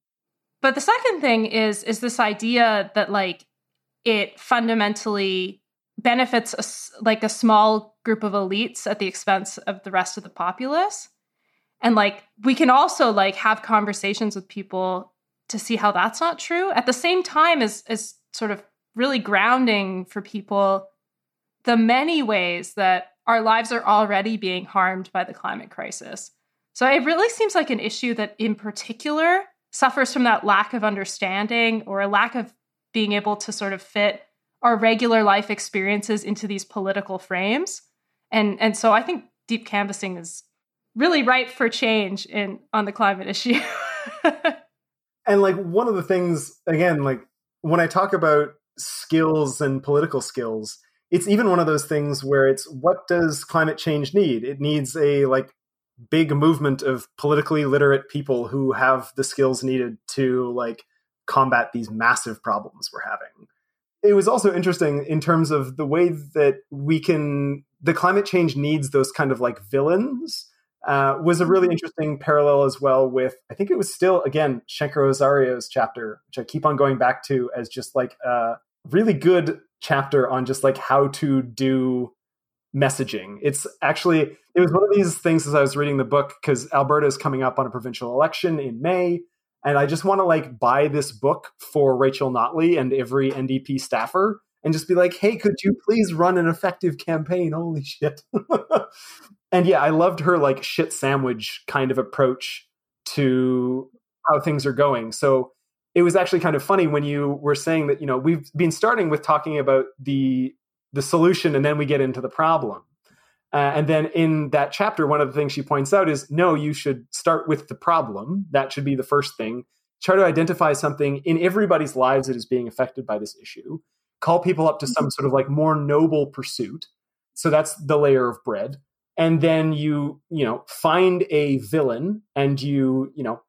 But the second thing is this idea that like it fundamentally benefits a small group of elites at the expense of the rest of the populace. And like we can also like have conversations with people to see how that's not true at the same time as sort of really grounding for people the many ways that our lives are already being harmed by the climate crisis. So it really seems like an issue that in particular suffers from that lack of understanding or a lack of being able to sort of fit our regular life experiences into these political frames. And so I think deep canvassing is really ripe for change on the climate issue. And like one of the things, again, like when I talk about skills and political skills, it's even one of those things where it's what does climate change need? It needs a like big movement of politically literate people who have the skills needed to like combat these massive problems we're having. It was also interesting in terms of the way that the climate change needs those kind of like villains was a really interesting parallel as well with, I think it was still, again, Shenker-Osario's chapter, which I keep on going back to as just like a really good chapter on just like how to do messaging. It's actually, it was one of these things as I was reading the book, because Alberta is coming up on a provincial election in May. And I just want to like buy this book for Rachel Notley and every NDP staffer and just be like, hey, could you please run an effective campaign? Holy shit. And yeah, I loved her like shit sandwich kind of approach to how things are going. So it was actually kind of funny when you were saying that, you know, we've been starting with talking about the solution and then we get into the problem. And then in that chapter, one of the things she points out is, no, you should start with the problem. That should be the first thing. Try to identify something in everybody's lives that is being affected by this issue. Call people up to some sort of like more noble pursuit. So that's the layer of bread. And then you know, find a villain and you know,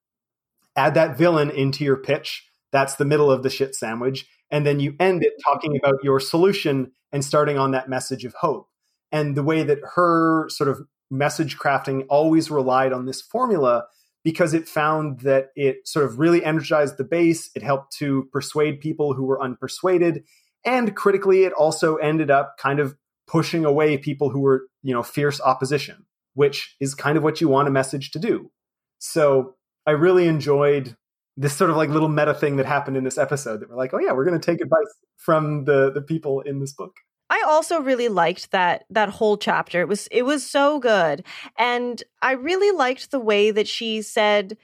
add that villain into your pitch. That's the middle of the shit sandwich. And then you end it talking about your solution and starting on that message of hope. And the way that her sort of message crafting always relied on this formula, because it found that it sort of really energized the base. It helped to persuade people who were unpersuaded. And critically, it also ended up kind of pushing away people who were, you know, fierce opposition, which is kind of what you want a message to do. So I really enjoyed this sort of like little meta thing that happened in this episode that we're like, oh yeah, we're going to take advice from the people in this book. I also really liked that whole chapter. It was so good. And I really liked the way that she said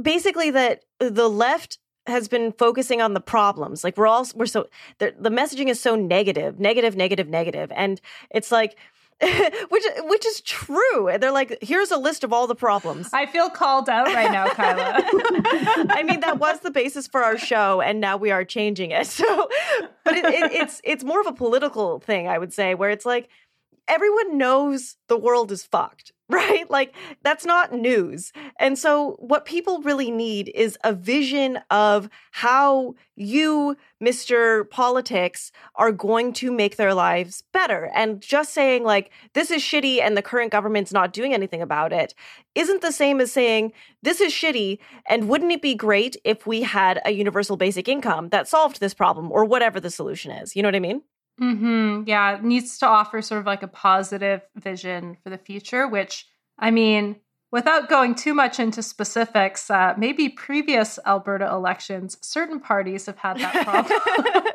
basically that the left has been focusing on the problems. Like the messaging is so negative. And it's like, which is true. And they're like, here's a list of all the problems. I feel called out right now, Kyla. I mean, that was the basis for our show, and now we are changing it. So, but it's more of a political thing, I would say, where it's like everyone knows the world is fucked, right? Like that's not news. And so what people really need is a vision of how you, Mr. Politics, are going to make their lives better. And just saying like, this is shitty and the current government's not doing anything about it isn't the same as saying, this is shitty and wouldn't it be great if we had a universal basic income that solved this problem or whatever the solution is. You know what I mean? Mm-hmm. Yeah, it needs to offer sort of like a positive vision for the future, which, I mean, without going too much into specifics, maybe previous Alberta elections, certain parties have had that problem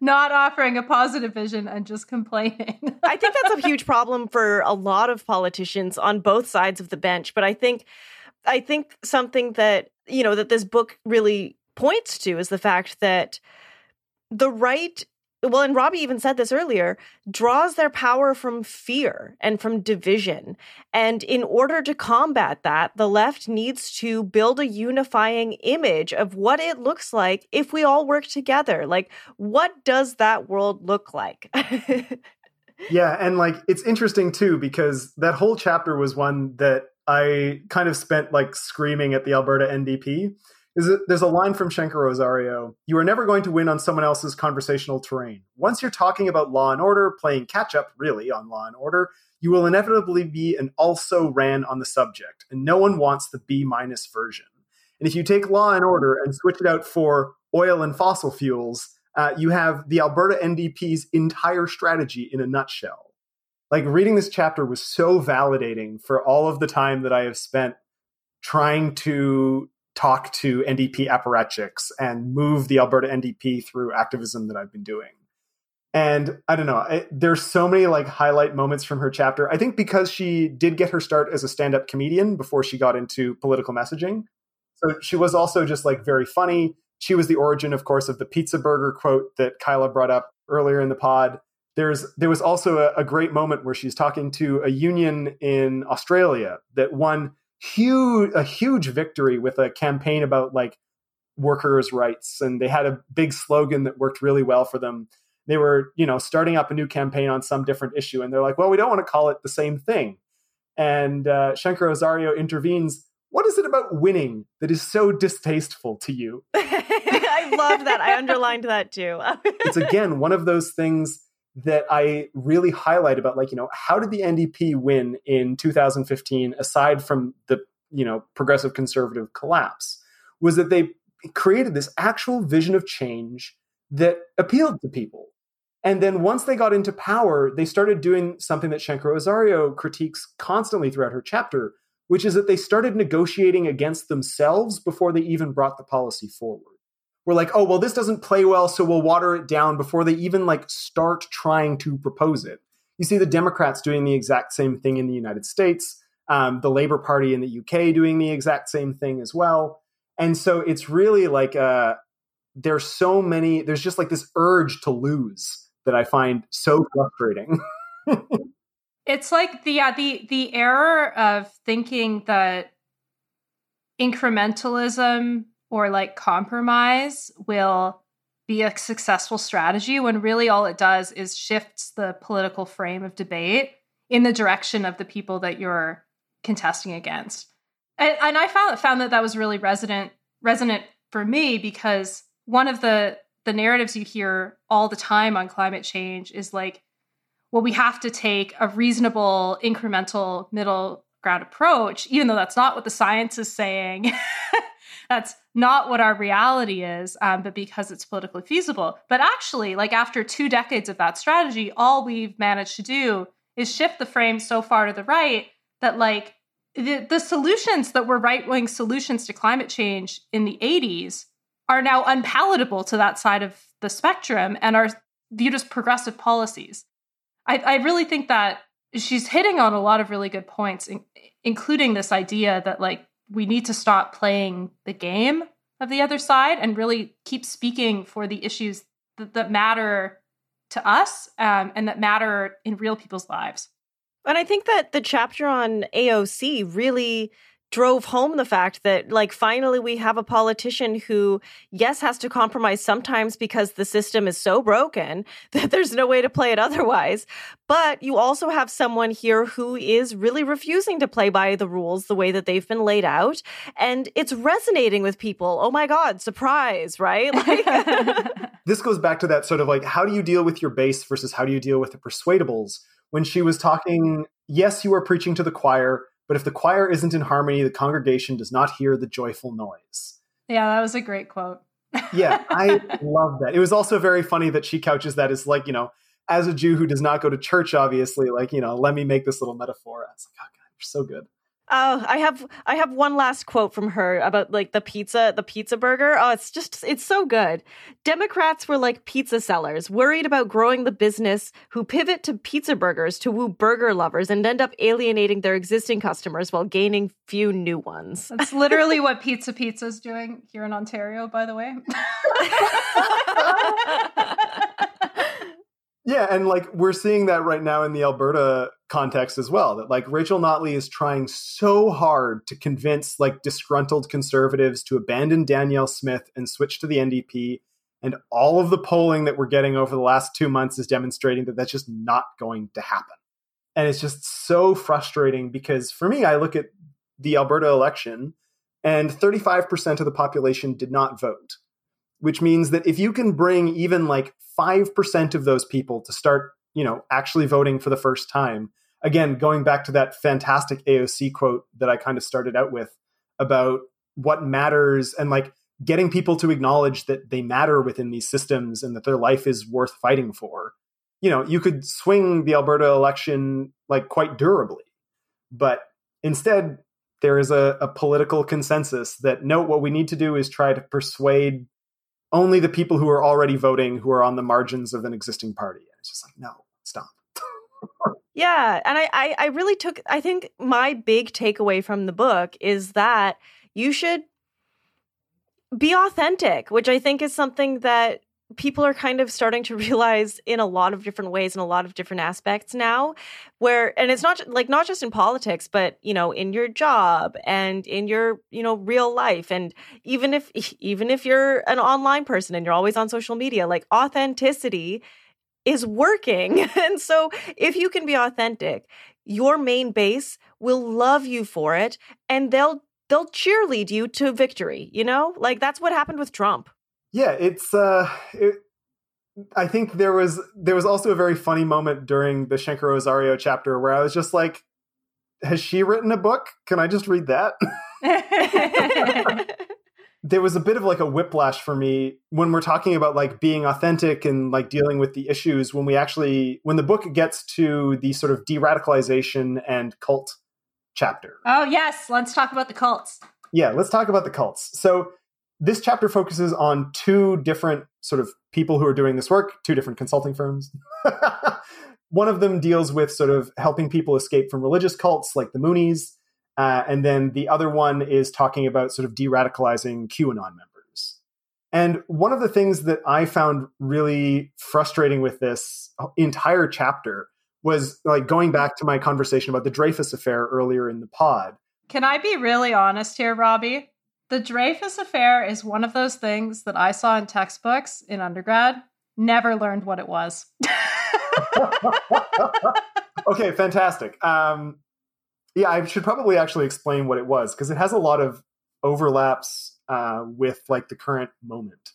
not offering a positive vision and just complaining. I think that's a huge problem for a lot of politicians on both sides of the bench. But I think something that, you know, that this book really points to is the fact that the right, well, and Robbie even said this earlier, draws their power from fear and from division. And in order to combat that, the left needs to build a unifying image of what it looks like if we all work together. Like, what does that world look like? Yeah, and like, it's interesting too, because that whole chapter was one that I kind of spent like screaming at the Alberta NDP. There's a line from Shenker-Osario: "You are never going to win on someone else's conversational terrain. Once you're talking about law and order, playing catch-up, really, on law and order, you will inevitably be an also-ran on the subject, and no one wants the B-minus version. And if you take law and order and switch it out for oil and fossil fuels, you have the Alberta NDP's entire strategy in a nutshell." Like, reading this chapter was so validating for all of the time that I have spent trying to talk to NDP apparatchiks and move the Alberta NDP through activism that I've been doing. And I don't know, there's so many like highlight moments from her chapter. I think because she did get her start as a stand-up comedian before she got into political messaging. So she was also just like very funny. She was the origin, of course, of the pizza burger quote that Kyla brought up earlier in the pod. There was also a great moment where she's talking to a union in Australia that won a huge victory with a campaign about like workers' rights, and they had a big slogan that worked really well for them. They were, you know, starting up a new campaign on some different issue, and they're like, well, we don't want to call it the same thing. And Shenker-Osario intervenes. What is it about winning that is so distasteful to you? I love that. I underlined that too. It's again one of those things that I really highlight about, like, you know, how did the NDP win in 2015, aside from the, you know, progressive conservative collapse, was that they created this actual vision of change that appealed to people. And then once they got into power, they started doing something that Shenker-Osario critiques constantly throughout her chapter, which is that they started negotiating against themselves before they even brought the policy forward. We're like, oh, well, this doesn't play well, so we'll water it down before they even like start trying to propose it. You see the Democrats doing the exact same thing in the United States, the Labour Party in the UK doing the exact same thing as well. And so it's really like there's just like this urge to lose that I find so frustrating. It's like the error of thinking that incrementalism or like compromise will be a successful strategy when really all it does is shifts the political frame of debate in the direction of the people that you're contesting against. And I found that was really resonant for me, because one of the narratives you hear all the time on climate change is like, well, we have to take a reasonable incremental middle ground approach, even though that's not what the science is saying. That's not what our reality is, but because it's politically feasible. But actually, like after 2 decades of that strategy, all we've managed to do is shift the frame so far to the right that like the solutions that were right-wing solutions to climate change in the 80s are now unpalatable to that side of the spectrum and are viewed as progressive policies. I really think that she's hitting on a lot of really good points, including this idea that like, we need to stop playing the game of the other side and really keep speaking for the issues that matter to us and that matter in real people's lives. And I think that the chapter on AOC really drove home the fact that, like, finally we have a politician who, yes, has to compromise sometimes because the system is so broken that there's no way to play it otherwise. But you also have someone here who is really refusing to play by the rules the way that they've been laid out. And it's resonating with people. Oh my God, surprise, right? Like, this goes back to that sort of like, how do you deal with your base versus how do you deal with the persuadables? When she was talking, yes, you are preaching to the choir, but if the choir isn't in harmony, the congregation does not hear the joyful noise. Yeah, that was a great quote. Yeah, I love that. It was also very funny that she couches that as like, you know, as a Jew who does not go to church, obviously, like, you know, let me make this little metaphor. I was like, oh God, you're so good. Oh, I have one last quote from her about like the pizza burger. Oh, it's so good. Democrats were like pizza sellers, worried about growing the business, who pivot to pizza burgers to woo burger lovers and end up alienating their existing customers while gaining few new ones. That's literally what Pizza's doing here in Ontario, by the way. Yeah, and like we're seeing that right now in the Alberta context as well, that like Rachel Notley is trying so hard to convince like disgruntled conservatives to abandon Danielle Smith and switch to the NDP. And all of the polling that we're getting over the last 2 months is demonstrating that that's just not going to happen. And it's just so frustrating because for me, I look at the Alberta election and 35% of the population did not vote, which means that if you can bring even like 5% of those people to start, you know, actually voting for the first time, again, going back to that fantastic AOC quote that I kind of started out with about what matters and like getting people to acknowledge that they matter within these systems and that their life is worth fighting for, you know, you could swing the Alberta election like quite durably. But instead, there is a political consensus that, no, what we need to do is try to persuade only the people who are already voting, who are on the margins of an existing party. And it's just like, no, stop. Yeah. And I really took, I think my big takeaway from the book is that you should be authentic, which I think is something that people are kind of starting to realize in a lot of different ways and a lot of different aspects now, where, and it's not like, not just in politics, but, you know, in your job and in your, you know, real life. And even if you're an online person and you're always on social media, like authenticity is working. And so if you can be authentic, your main base will love you for it. And they'll cheerlead you to victory. You know, like that's what happened with Trump. Yeah, it's. I think there was also a very funny moment during the Shenker-Osario chapter where I was just like, "Has she written a book? Can I just read that?" There was a bit of like a whiplash for me when we're talking about like being authentic and like dealing with the issues. When we actually, when the book gets to the sort of de-radicalization and cult chapter. Oh yes, let's talk about the cults. Yeah, let's talk about the cults. So. This chapter focuses on two different sort of people who are doing this work, two different consulting firms. One of them deals with sort of helping people escape from religious cults like the Moonies. And then the other one is talking about sort of de-radicalizing QAnon members. And one of the things that I found really frustrating with this entire chapter was like going back to my conversation about the Dreyfus affair earlier in the pod. Can I be really honest here, Robbie? The Dreyfus affair is one of those things that I saw in textbooks in undergrad, never learned what it was. Okay, fantastic. Yeah, I should probably actually explain what it was because it has a lot of overlaps with like the current moment.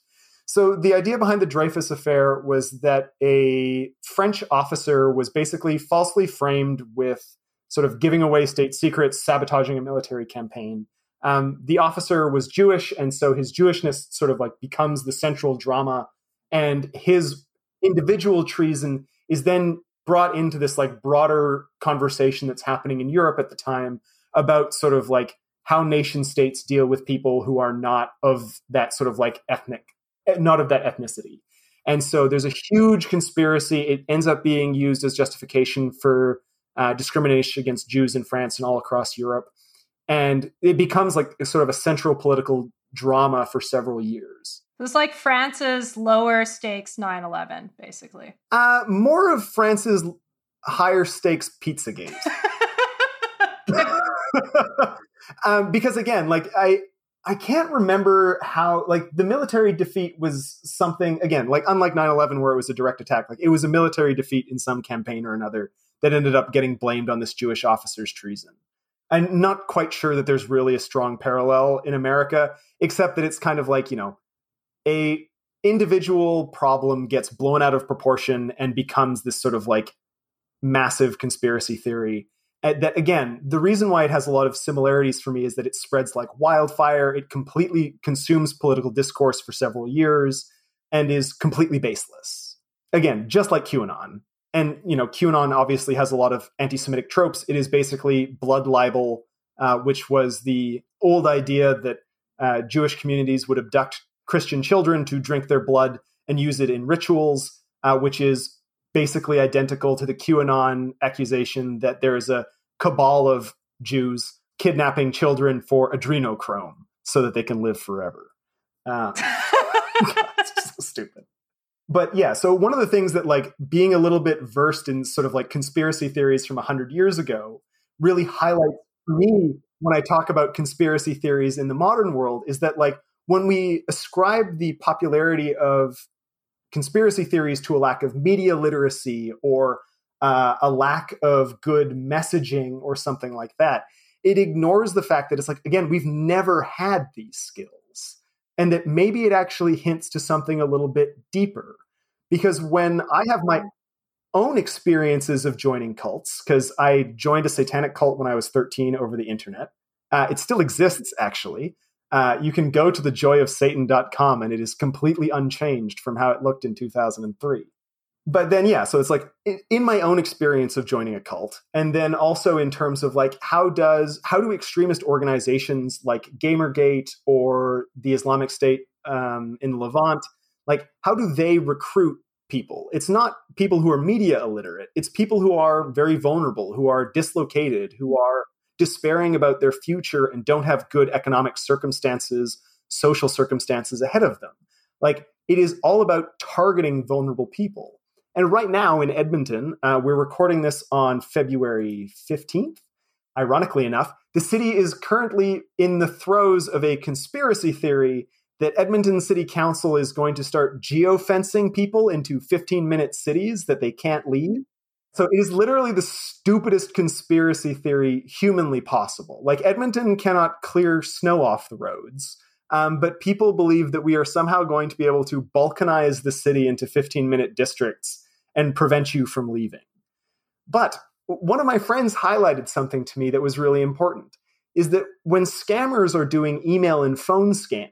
So the idea behind the Dreyfus affair was that a French officer was basically falsely framed with sort of giving away state secrets, sabotaging a military campaign. The officer was Jewish, and so his Jewishness sort of like becomes the central drama, and his individual treason is then brought into this like broader conversation that's happening in Europe at the time about sort of like how nation states deal with people who are not of that sort of like ethnic, not of that ethnicity. And so there's a huge conspiracy. It ends up being used as justification for discrimination against Jews in France and all across Europe. And it becomes like sort of a central political drama for several years. It was like France's lower stakes 9/11, basically. More of France's higher stakes Pizzagate. Because again, like I can't remember how, like the military defeat was something, again, like unlike 9/11 where it was a direct attack, like it was a military defeat in some campaign or another that ended up getting blamed on this Jewish officer's treason. I'm not quite sure that there's really a strong parallel in America, except that it's kind of like, you know, a individual problem gets blown out of proportion and becomes this sort of like massive conspiracy theory. And that, again, the reason why it has a lot of similarities for me is that it spreads like wildfire. It completely consumes political discourse for several years and is completely baseless. Again, just like QAnon. And, you know, QAnon obviously has a lot of anti-Semitic tropes. It is basically blood libel which was the old idea that Jewish communities would abduct Christian children to drink their blood and use it in rituals, which is basically identical to the QAnon accusation that there is a cabal of Jews kidnapping children for adrenochrome so that they can live forever. It's just so stupid. But yeah, so one of the things that, like, being a little bit versed in sort of like conspiracy theories from 100 years ago really highlights for me when I talk about conspiracy theories in the modern world is that, like, when we ascribe the popularity of conspiracy theories to a lack of media literacy or a lack of good messaging or something like that, it ignores the fact that it's like, again, we've never had these skills, and that maybe it actually hints to something a little bit deeper. Because when I have my own experiences of joining cults, because I joined a satanic cult when I was 13 over the internet, it still exists, actually. You can go to thejoyofsatan.com and it is completely unchanged from how it looked in 2003. But then, yeah, so it's like in my own experience of joining a cult, and then also in terms of like, how do extremist organizations like Gamergate or the Islamic State in the Levant, like, how do they recruit people? It's not people who are media illiterate. It's people who are very vulnerable, who are dislocated, who are despairing about their future and don't have good economic circumstances, social circumstances ahead of them. Like, it is all about targeting vulnerable people. And right now in Edmonton, we're recording this on February 15th. Ironically enough, the city is currently in the throes of a conspiracy theory that Edmonton City Council is going to start geofencing people into 15-minute cities that they can't leave. So it is literally the stupidest conspiracy theory humanly possible. Like, Edmonton cannot clear snow off the roads, but people believe that we are somehow going to be able to balkanize the city into 15-minute districts and prevent you from leaving. But one of my friends highlighted something to me that was really important, is that when scammers are doing email and phone scams,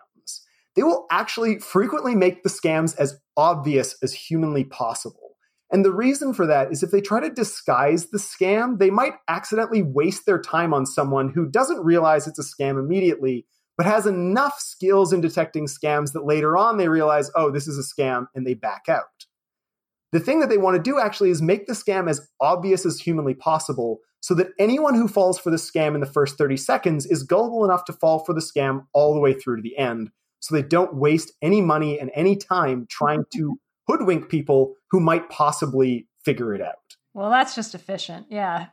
they will actually frequently make the scams as obvious as humanly possible. And the reason for that is if they try to disguise the scam, they might accidentally waste their time on someone who doesn't realize it's a scam immediately, but has enough skills in detecting scams that later on they realize, oh, this is a scam, and they back out. The thing that they want to do actually is make the scam as obvious as humanly possible so that anyone who falls for the scam in the first 30 seconds is gullible enough to fall for the scam all the way through to the end, so they don't waste any money and any time trying to hoodwink people who might possibly figure it out. Well, that's just efficient. Yeah.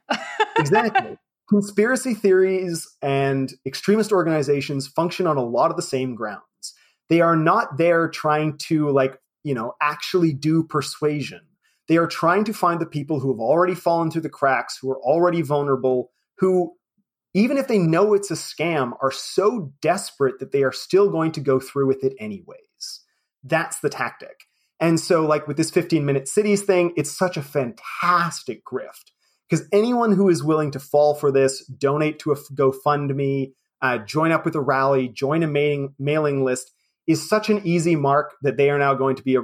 Exactly. Conspiracy theories and extremist organizations function on a lot of the same grounds. They are not there trying to, like, you know, actually do persuasion. They are trying to find the people who have already fallen through the cracks, who are already vulnerable, who, even if they know it's a scam, are so desperate that they are still going to go through with it anyways. That's the tactic. And so, like, with this 15-minute cities thing, it's such a fantastic grift, because anyone who is willing to fall for this, donate to a GoFundMe, join up with a rally, join a mailing list, is such an easy mark that they are now going to be a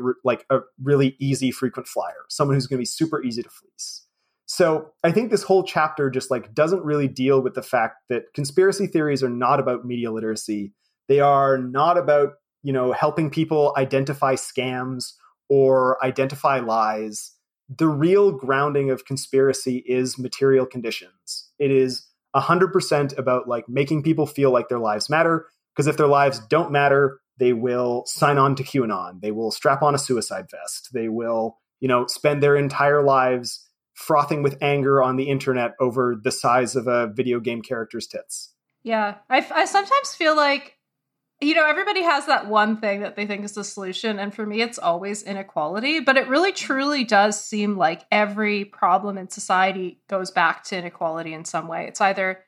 really easy frequent flyer, someone who's going to be super easy to fleece. So I think this whole chapter just, like, doesn't really deal with the fact that conspiracy theories are not about media literacy. They are not about, you know, helping people identify scams or identify lies. The real grounding of conspiracy is material conditions. It is 100% about, like, making people feel like their lives matter, because if their lives don't matter, they will sign on to QAnon. They will strap on a suicide vest. They will, you know, spend their entire lives frothing with anger on the internet over the size of a video game character's tits. Yeah. I sometimes feel like, you know, everybody has that one thing that they think is the solution. And for me, it's always inequality. But it really, truly does seem like every problem in society goes back to inequality in some way. It's either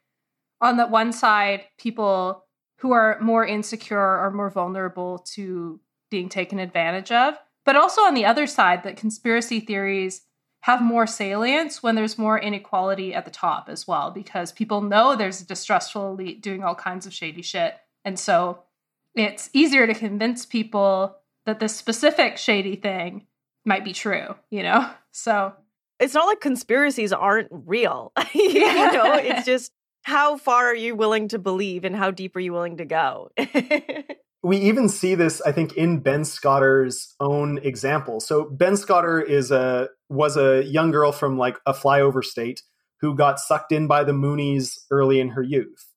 on the one side, people who are more insecure or more vulnerable to being taken advantage of, but also on the other side, that conspiracy theories have more salience when there's more inequality at the top as well, because people know there's a distrustful elite doing all kinds of shady shit. And so it's easier to convince people that this specific shady thing might be true, you know? So it's not like conspiracies aren't real. You know, it's just how far are you willing to believe and how deep are you willing to go? We even see this, I think, in Ben Scotter's own example. So Ben Scotter was a young girl from like a flyover state who got sucked in by the Moonies early in her youth.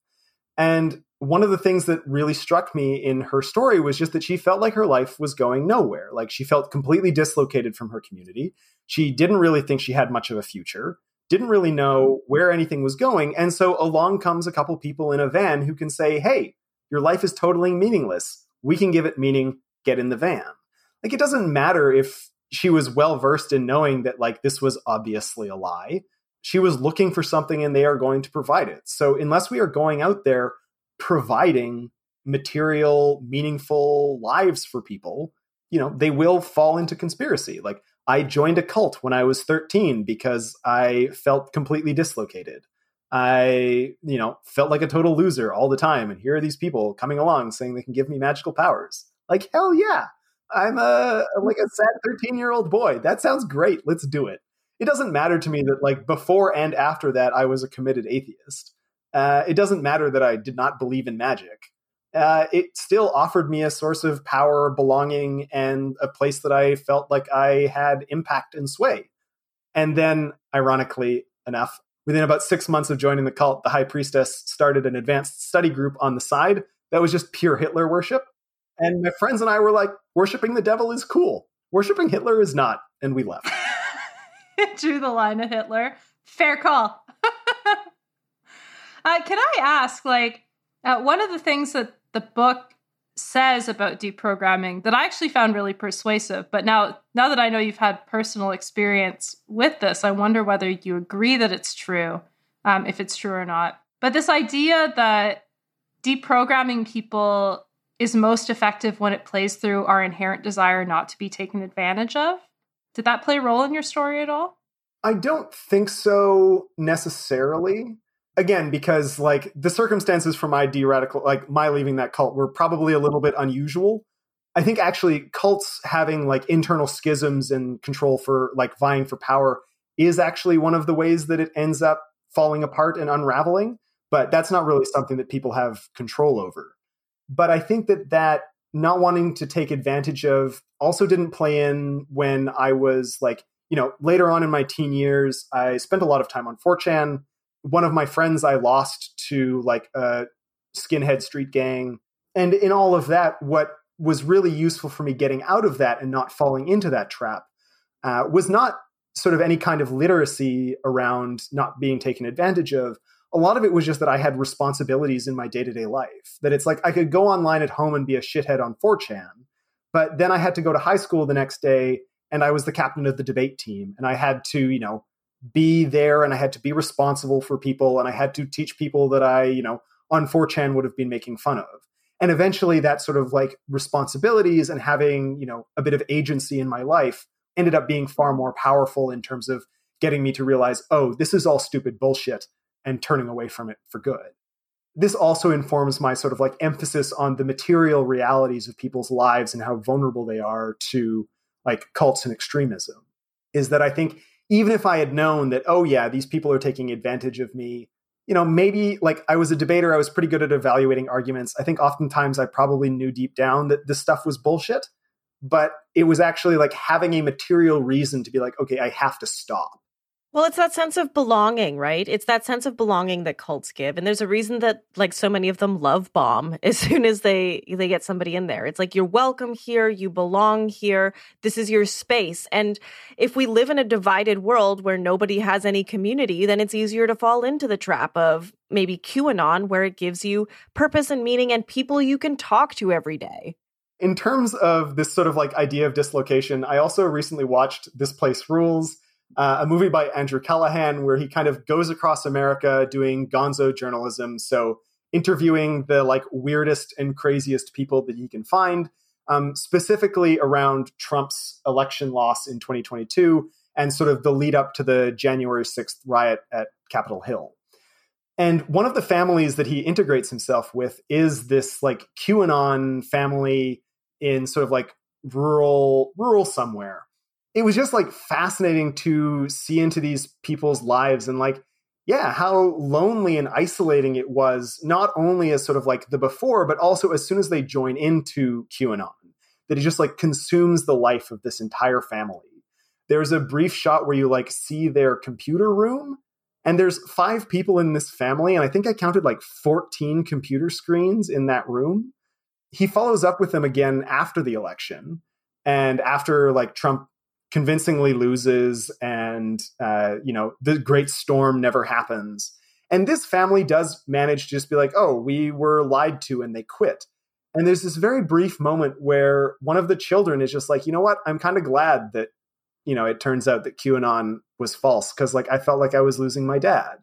And one of the things that really struck me in her story was just that she felt like her life was going nowhere. Like she felt completely dislocated from her community. She didn't really think she had much of a future, didn't really know where anything was going. And so along comes a couple people in a van who can say, hey, your life is totally meaningless. We can give it meaning. Get in the van. Like, it doesn't matter if she was well-versed in knowing that, like, this was obviously a lie. She was looking for something and they are going to provide it. So unless we are going out there providing material, meaningful lives for people, you know, they will fall into conspiracy. Like, I joined a cult when I was 13 because I felt completely dislocated. I, you know, felt like a total loser all the time. And here are these people coming along saying they can give me magical powers. Like, hell yeah. I'm a sad 13-year-old boy. That sounds great. Let's do it. It doesn't matter to me that, like, before and after that, I was a committed atheist. It doesn't matter that I did not believe in magic. It still offered me a source of power, belonging, and a place that I felt like I had impact and sway. And then, ironically enough, within about 6 months of joining the cult, the high priestess started an advanced study group on the side that was just pure Hitler worship. And my friends and I were like, worshiping the devil is cool. Worshiping Hitler is not. And we left. Drew the line at Hitler. Fair call. Can I ask, one of the things that the book says about deprogramming that I actually found really persuasive, but now that I know you've had personal experience with this, I wonder whether you agree that it's true, if it's true or not. But this idea that deprogramming people is most effective when it plays through our inherent desire not to be taken advantage of. Did that play a role in your story at all? I don't think so necessarily. Again, because like the circumstances for my de-radical, like my leaving that cult were probably a little bit unusual. I think actually cults having like internal schisms and control for like vying for power is actually one of the ways that it ends up falling apart and unraveling. But that's not really something that people have control over. But I think that not wanting to take advantage of also didn't play in when I was like, you know, later on in my teen years, I spent a lot of time on 4chan. One of my friends I lost to like a skinhead street gang. And in all of that, what was really useful for me getting out of that and not falling into that trap was not sort of any kind of literacy around not being taken advantage of. A lot of it was just that I had responsibilities in my day-to-day life, that it's like I could go online at home and be a shithead on 4chan, but then I had to go to high school the next day and I was the captain of the debate team and I had to, you know, be there and I had to be responsible for people and I had to teach people that I, you know, on 4chan would have been making fun of. And eventually that sort of like responsibilities and having, you know, a bit of agency in my life ended up being far more powerful in terms of getting me to realize, oh, this is all stupid bullshit and turning away from it for good. This also informs my sort of like emphasis on the material realities of people's lives and how vulnerable they are to like cults and extremism, is that I think even if I had known that, oh yeah, these people are taking advantage of me, you know, maybe like I was a debater, I was pretty good at evaluating arguments. I think oftentimes I probably knew deep down that this stuff was bullshit, but it was actually like having a material reason to be like, okay, I have to stop. Well, it's that sense of belonging, right? It's that sense of belonging that cults give. And there's a reason that like so many of them love bomb as soon as they get somebody in there. It's like, you're welcome here. You belong here. This is your space. And if we live in a divided world where nobody has any community, then it's easier to fall into the trap of maybe QAnon, where it gives you purpose and meaning and people you can talk to every day. In terms of this sort of like idea of dislocation, I also recently watched This Place Rules, a movie by Andrew Callahan, where he kind of goes across America doing gonzo journalism. So interviewing the like weirdest and craziest people that he can find, specifically around Trump's election loss in 2022 and sort of the lead up to the January 6th riot at Capitol Hill. And one of the families that he integrates himself with is this like QAnon family in sort of like rural somewhere. It was just like fascinating to see into these people's lives and like yeah, how lonely and isolating it was, not only as sort of like the before, but also as soon as they join into QAnon, that it just like consumes the life of this entire family. There's a brief shot where you like see their computer room, and there's 5 people in this family, and I think I counted like 14 computer screens in that room. He follows up with them again after the election, and after like Trump convincingly loses, and the great storm never happens. And this family does manage to just be like, oh, we were lied to, and they quit. And there's this very brief moment where one of the children is just like, you know what? I'm kind of glad that, you know, it turns out that QAnon was false, because like I felt like I was losing my dad.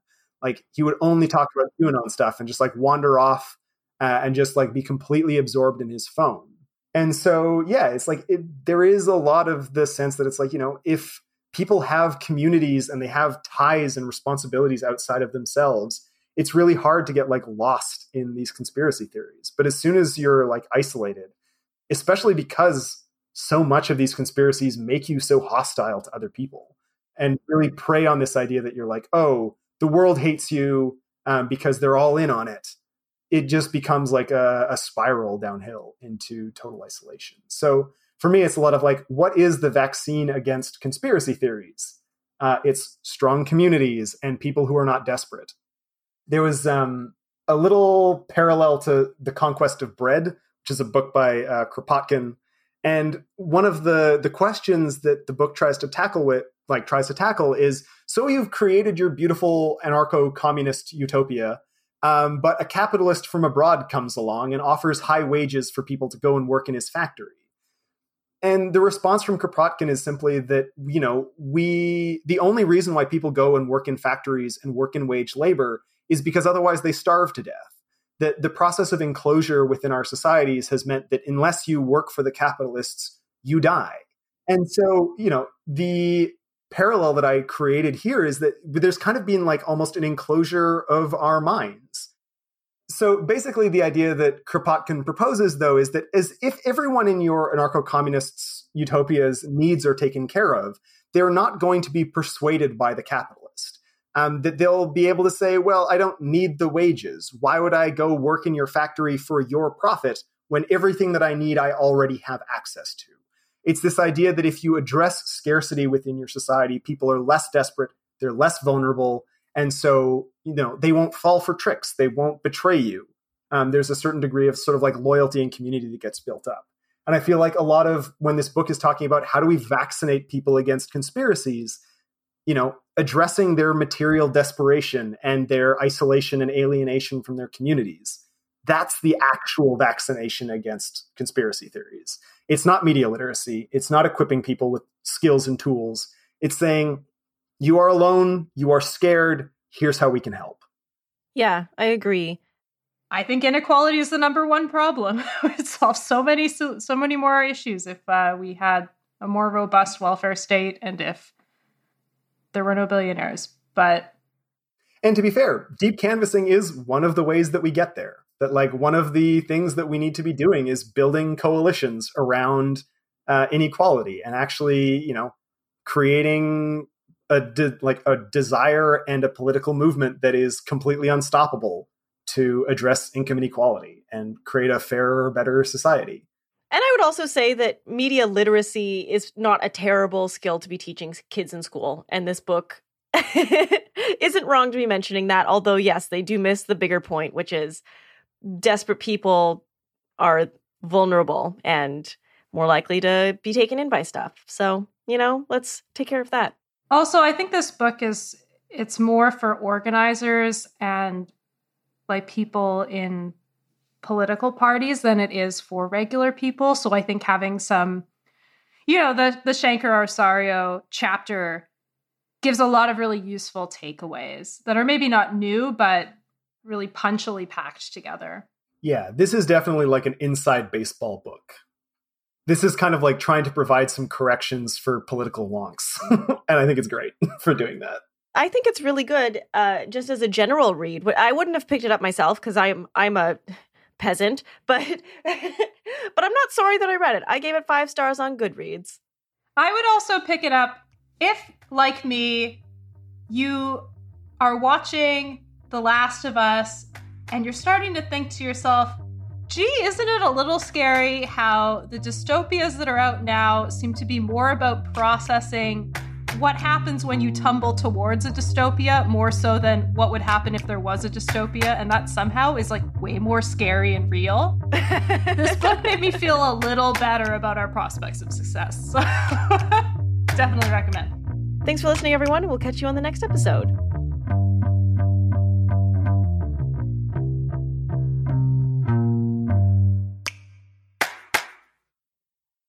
Like he would only talk about QAnon stuff and just like wander off and just like be completely absorbed in his phone. And so, yeah, it's like there is a lot of the sense that it's like, you know, if people have communities and they have ties and responsibilities outside of themselves, it's really hard to get like lost in these conspiracy theories. But as soon as you're like isolated, especially because so much of these conspiracies make you so hostile to other people and really prey on this idea that you're like, oh, the world hates you because they're all in on it. It just becomes like a spiral downhill into total isolation. So for me, it's a lot of like, what is the vaccine against conspiracy theories? It's strong communities and people who are not desperate. There was a little parallel to The Conquest of Bread, which is a book by Kropotkin. And one of the questions that the book tries to tackle is, so you've created your beautiful anarcho-communist utopia, but a capitalist from abroad comes along and offers high wages for people to go and work in his factory. And the response from Kropotkin is simply that, you know, the only reason why people go and work in factories and work in wage labor is because otherwise they starve to death. That the process of enclosure within our societies has meant that unless you work for the capitalists, you die. And so, you know, the parallel that I created here is that there's kind of been like almost an enclosure of our minds. So basically the idea that Kropotkin proposes, though, is that as if everyone in your anarcho-communists' utopia's needs are taken care of, they're not going to be persuaded by the capitalist. That they'll be able to say, well, I don't need the wages. Why would I go work in your factory for your profit when everything that I need, I already have access to? It's this idea that if you address scarcity within your society, people are less desperate, they're less vulnerable. And so, you know, they won't fall for tricks. They won't betray you. There's a certain degree of sort of like loyalty and community that gets built up. And I feel like a lot of when this book is talking about how do we vaccinate people against conspiracies, you know, addressing their material desperation and their isolation and alienation from their communities. That's the actual vaccination against conspiracy theories. It's not media literacy. It's not equipping people with skills and tools. It's saying, you are alone, you are scared, here's how we can help. Yeah, I agree. I think inequality is the number one problem. It solves so many more issues if we had a more robust welfare state and if there were no billionaires. And to be fair, deep canvassing is one of the ways that we get there. That like one of the things that we need to be doing is building coalitions around inequality and actually, you know, creating a desire and a political movement that is completely unstoppable to address income inequality and create a fairer, better society. And I would also say that media literacy is not a terrible skill to be teaching kids in school. And this book isn't wrong to be mentioning that, although, yes, they do miss the bigger point, which is desperate people are vulnerable and more likely to be taken in by stuff. So, you know, let's take care of that. Also, I think this book it's more for organizers and like people in political parties than it is for regular people. So I think having some, you know, the Shenker-Osario chapter gives a lot of really useful takeaways that are maybe not new, but really punchily packed together. Yeah, this is definitely like an inside baseball book. This is kind of like trying to provide some corrections for political wonks. And I think it's great for doing that. I think it's really good just as a general read. I wouldn't have picked it up myself because I'm a peasant, but but I'm not sorry that I read it. I gave it 5 stars on Goodreads. I would also pick it up if, like me, you are watching The Last of Us and you're starting to think to yourself, gee, isn't it a little scary how the dystopias that are out now seem to be more about processing what happens when you tumble towards a dystopia more so than what would happen if there was a dystopia, and that somehow is like way more scary and real. This book made me feel a little better about our prospects of success. So definitely recommend. Thanks for listening, everyone. We'll catch you on the next episode.